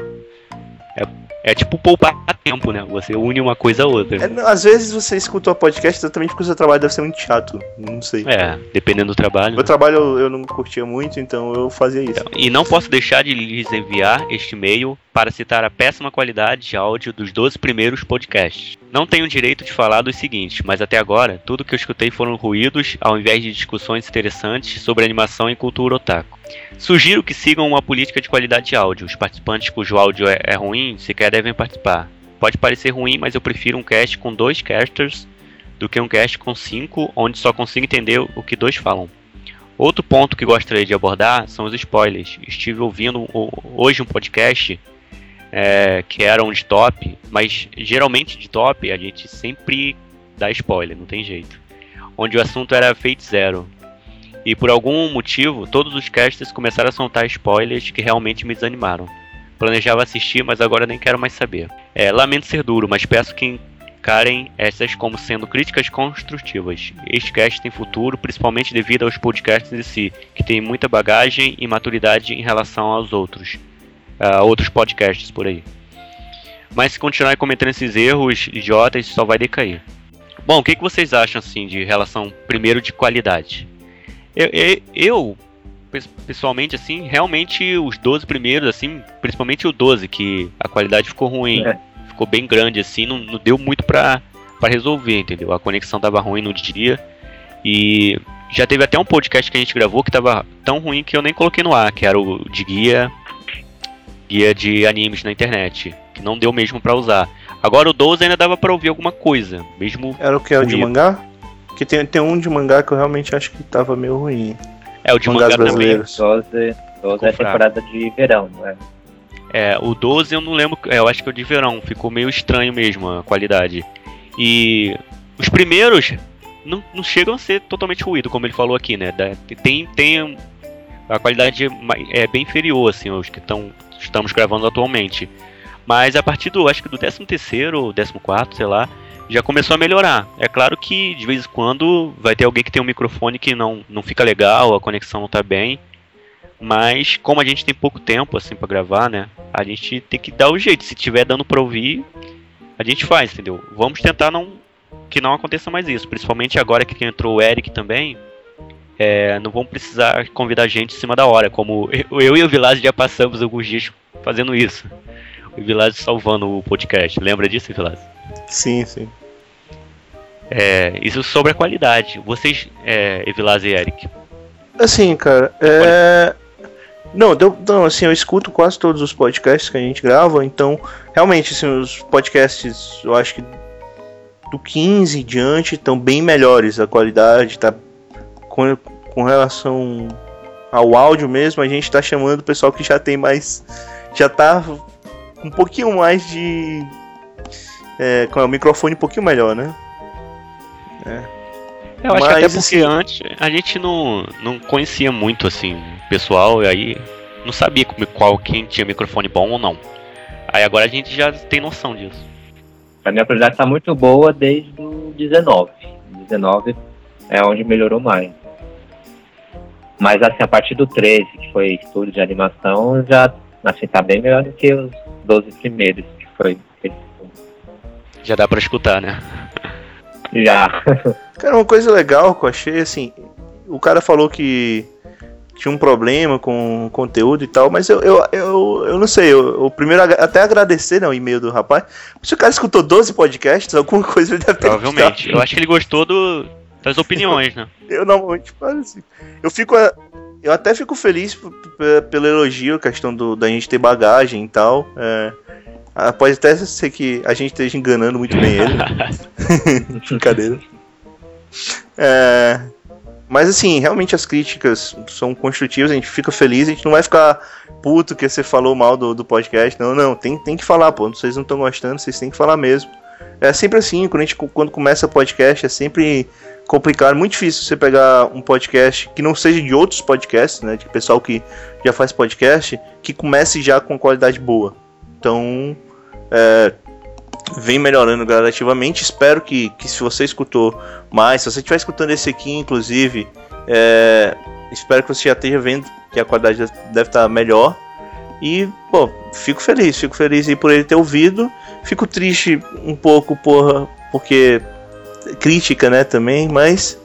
É É tipo poupar tempo, né? Você une uma coisa a outra. É, não, às vezes você escuta o podcast exatamente porque o seu trabalho deve ser muito chato. Não sei. É, dependendo do trabalho. Meu trabalho eu não curtia muito, então eu fazia isso. Então, e não posso deixar de lhes enviar este e-mail para citar a péssima qualidade de áudio dos 12 primeiros podcasts. Não tenho direito de falar dos seguintes, mas até agora, tudo que eu escutei foram ruídos ao invés de discussões interessantes sobre animação e cultura otaku. Sugiro que sigam uma política de qualidade de áudio. Os participantes cujo áudio é ruim sequer devem participar. Pode parecer ruim, mas eu prefiro um cast com 2 casters do que um cast com 5, onde só consigo entender o que 2 falam. Outro ponto que gostaria de abordar são os spoilers. Estive ouvindo hoje um podcast que era um de top, mas geralmente de top a gente sempre dá spoiler, não tem jeito. Onde o assunto era Fate Zero. E por algum motivo, todos os casters começaram a soltar spoilers que realmente me desanimaram. Planejava assistir, mas agora nem quero mais saber. Lamento ser duro, mas peço que encarem essas como sendo críticas construtivas. Este cast tem futuro, principalmente devido aos podcasts em si, que tem muita bagagem e maturidade em relação aos outros. Outros podcasts por aí. Mas se continuar cometendo esses erros idiotas, só vai decair. Bom, o que vocês acham, assim, de relação, primeiro, de qualidade? Eu pessoalmente, assim, realmente os 12 primeiros, assim, principalmente o 12, que a qualidade ficou ruim, ficou bem grande, assim, não deu muito pra resolver, entendeu? A conexão tava ruim no dia, e já teve até um podcast que a gente gravou que tava tão ruim que eu nem coloquei no ar, que era o de guia de animes na internet, que não deu mesmo pra usar. Agora o 12 ainda dava pra ouvir alguma coisa, mesmo... Era o que? O de mangá? Porque tem um de mangá que eu realmente acho que tava meio ruim. É, o de mangá também. 12 é a temporada de verão, não é? É, o 12 eu não lembro. Eu acho que é o de verão. Ficou meio estranho mesmo a qualidade. E os primeiros não chegam a ser totalmente ruído, como ele falou aqui, né? Tem a qualidade é bem inferior, assim, aos que estamos gravando atualmente. Mas a partir do, acho que do 13º ou 14º, sei lá, já começou a melhorar. É claro que de vez em quando vai ter alguém que tem um microfone que não fica legal, a conexão não tá bem. Mas como a gente tem pouco tempo assim pra gravar, né? A gente tem que dar o jeito. Se tiver dando pra ouvir, a gente faz, entendeu? Vamos tentar que não aconteça mais isso. Principalmente agora que entrou o Eric também. Não vão precisar convidar gente em cima da hora. Como eu e o Evilaz já passamos alguns dias fazendo isso. O Evilaz salvando o podcast. Lembra disso, Evilaz? Sim, sim. Isso sobre a qualidade. Vocês, Evilaz e Eric? Assim, cara, Não, assim, eu escuto quase todos os podcasts que a gente grava, então, realmente, assim, os podcasts, eu acho que do 15 em diante, estão bem melhores. A qualidade tá... Com relação ao áudio mesmo, a gente tá chamando o pessoal que já tem mais... Já tá um pouquinho mais de... com o microfone um pouquinho melhor, né? Eu acho que até porque assim, antes a gente não conhecia muito assim o pessoal, e aí não sabia quem tinha microfone bom ou não. Aí agora a gente já tem noção disso. A minha qualidade tá muito boa desde o 19. 19 é onde melhorou mais. Mas assim, a partir do 13, que foi estúdio de animação, já assim, tá bem melhor do que os 12 primeiros, que foi... Já dá pra escutar, né? Já. Cara, uma coisa legal que eu achei, assim... O cara falou que tinha um problema com o conteúdo e tal, mas eu não sei. Eu primeiro até agradecer, né, o e-mail do rapaz. Se o cara escutou 12 podcasts, alguma coisa ele deve ter gostado. Provavelmente. Eu acho que ele gostou das opiniões, né? Eu normalmente falo assim. Eu até fico feliz pelo elogio, a questão da gente ter bagagem e tal, Pode até ser que a gente esteja enganando muito bem ele. Brincadeira. Mas assim, realmente as críticas são construtivas, a gente fica feliz, a gente não vai ficar puto que você falou mal do podcast. Não, tem que falar, pô. Vocês não estão gostando, vocês têm que falar mesmo. É sempre assim, quando começa podcast é sempre complicado, muito difícil você pegar um podcast que não seja de outros podcasts, né? De pessoal que já faz podcast, que comece já com qualidade boa. Então, vem melhorando gradativamente. Espero que se você escutou mais, se você estiver escutando esse aqui, inclusive, espero que você já esteja vendo que a qualidade deve estar melhor. E, pô, fico feliz por ele ter ouvido. Fico triste um pouco, porque crítica, né, também, mas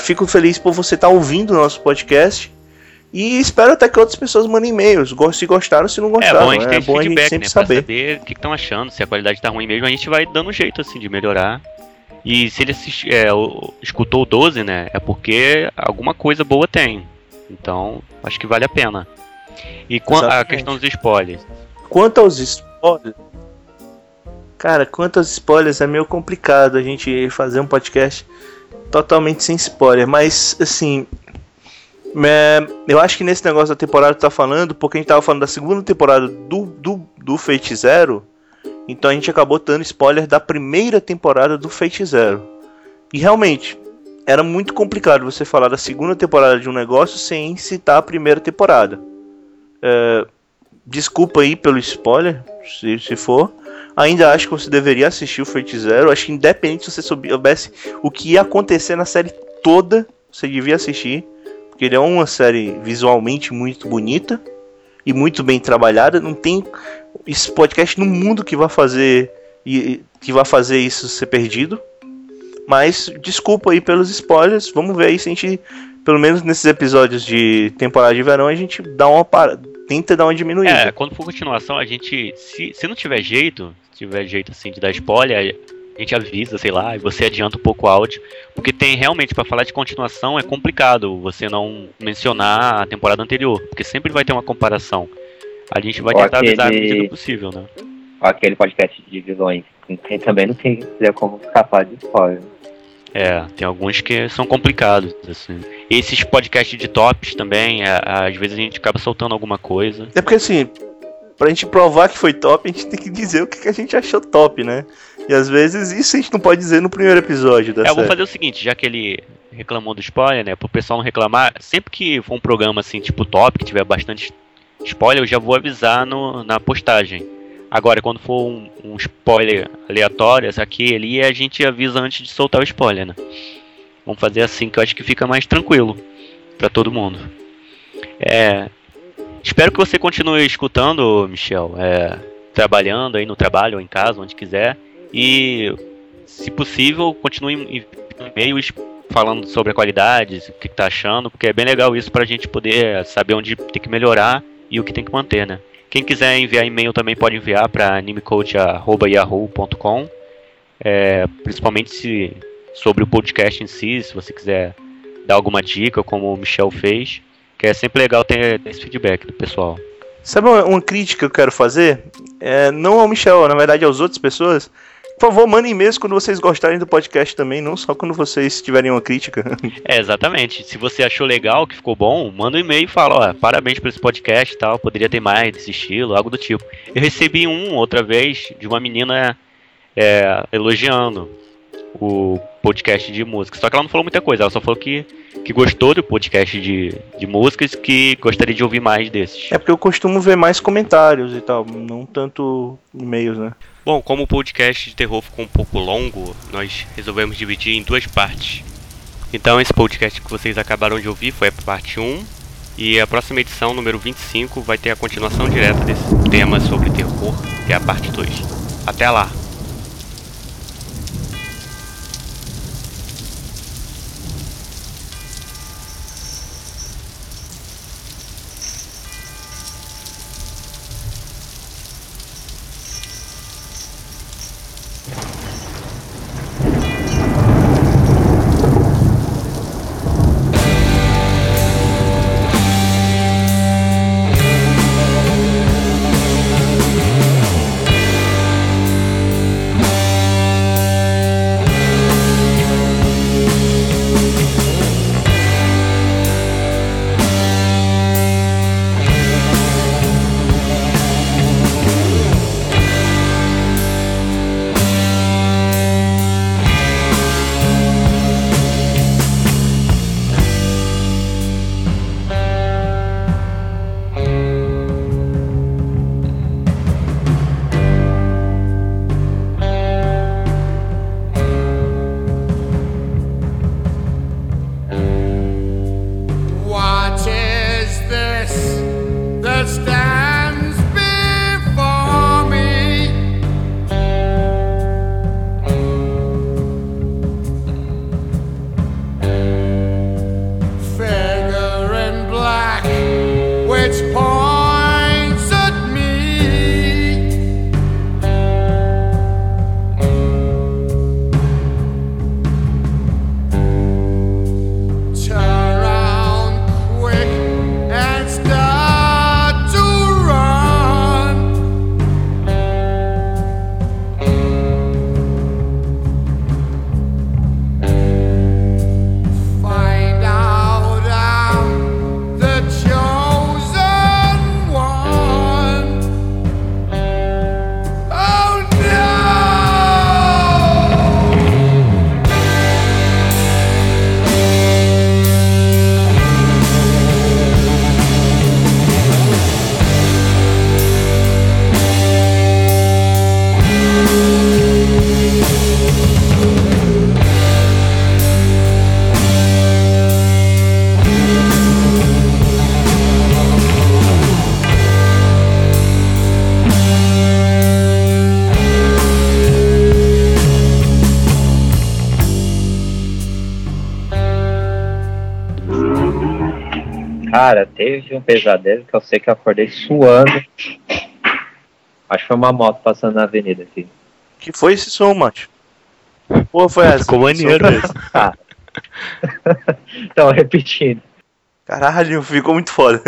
fico feliz por você estar ouvindo o nosso podcast. E espero até que outras pessoas mandem e-mails, se gostaram, se não gostaram. É bom a gente ter feedback, a gente sempre, né, saber o que estão achando, se a qualidade tá ruim mesmo, a gente vai dando um jeito, assim, de melhorar. E se ele escutou o 12, né, é porque alguma coisa boa tem. Então, acho que vale a pena. E a questão dos spoilers. Quanto aos spoilers... Cara, quanto aos spoilers, é meio complicado a gente fazer um podcast totalmente sem spoiler. Mas, assim... eu acho que nesse negócio da temporada que tá falando, porque a gente tava falando da segunda temporada do Fate Zero, então a gente acabou dando spoiler da primeira temporada do Fate Zero. E realmente, era muito complicado você falar da segunda temporada de um negócio sem citar a primeira temporada. Desculpa aí pelo spoiler, se for. Ainda acho que você deveria assistir o Fate Zero. Acho que independente se você soubesse o que ia acontecer na série toda, você devia assistir. Porque ele é uma série visualmente muito bonita e muito bem trabalhada. Não tem esse podcast no mundo que vai fazer isso ser perdido. Mas desculpa aí pelos spoilers. Vamos ver aí se a gente, pelo menos nesses episódios de temporada de verão, a gente dá uma parada, tenta dar uma diminuída. Quando for continuação, a gente, se não tiver jeito, se tiver jeito assim de dar spoiler, a gente avisa, sei lá, e você adianta um pouco o áudio, porque tem realmente, pra falar de continuação é complicado você não mencionar a temporada anterior, porque sempre vai ter uma comparação. A gente vai tentar avisar na medida do possível, né? Aquele podcast de vilões, tem também, não tem como escapar de spoiler. Tem alguns que são complicados, assim. Esses podcasts de tops também, às vezes a gente acaba soltando alguma coisa. É porque, assim, pra gente provar que foi top, a gente tem que dizer o que a gente achou top, né? E às vezes isso a gente não pode dizer no primeiro episódio da série. Vou fazer o seguinte, já que ele reclamou do spoiler, né? Pro pessoal não reclamar, sempre que for um programa assim, tipo top, que tiver bastante spoiler, eu já vou avisar na postagem. Agora, quando for um spoiler aleatório, aqui ali, a gente avisa antes de soltar o spoiler, né? Vamos fazer assim, que eu acho que fica mais tranquilo pra todo mundo. Espero que você continue escutando, Michel, trabalhando aí no trabalho ou em casa, onde quiser. E, se possível, continue enviando e-mails falando sobre a qualidade, o que tá achando, porque é bem legal isso pra gente poder saber onde tem que melhorar e o que tem que manter, né? Quem quiser enviar e-mail também pode enviar para animecoach@yahoo.com, principalmente sobre o podcast em si, se você quiser dar alguma dica, como o Michel fez, que é sempre legal ter esse feedback do pessoal. Sabe uma crítica que eu quero fazer? Não ao Michel, na verdade aos outras pessoas. Por favor, mandem e-mails quando vocês gostarem do podcast também, não só quando vocês tiverem uma crítica. Exatamente. Se você achou legal, que ficou bom, manda um e-mail e fala, parabéns por esse podcast e tal, poderia ter mais desse estilo, algo do tipo. Eu recebi outra vez, de uma menina elogiando o podcast de música. Só que ela não falou muita coisa, ela só falou que gostou do podcast de músicas, que gostaria de ouvir mais desses. É porque eu costumo ver mais comentários e tal, não tanto e-mails, né? Bom, como o podcast de terror ficou um pouco longo, nós resolvemos dividir em duas partes. Então esse podcast que vocês acabaram de ouvir foi a parte 1, e a próxima edição, número 25, vai ter a continuação direta desse tema sobre terror, que é a parte 2. Até lá! Cara, teve um pesadelo que eu sei que eu acordei suando. Acho que foi uma moto passando na avenida aqui. Que foi esse som, Mate? Pô, foi essa. Ficou maneiro mesmo. Então, repetindo. Caralho, ficou muito foda.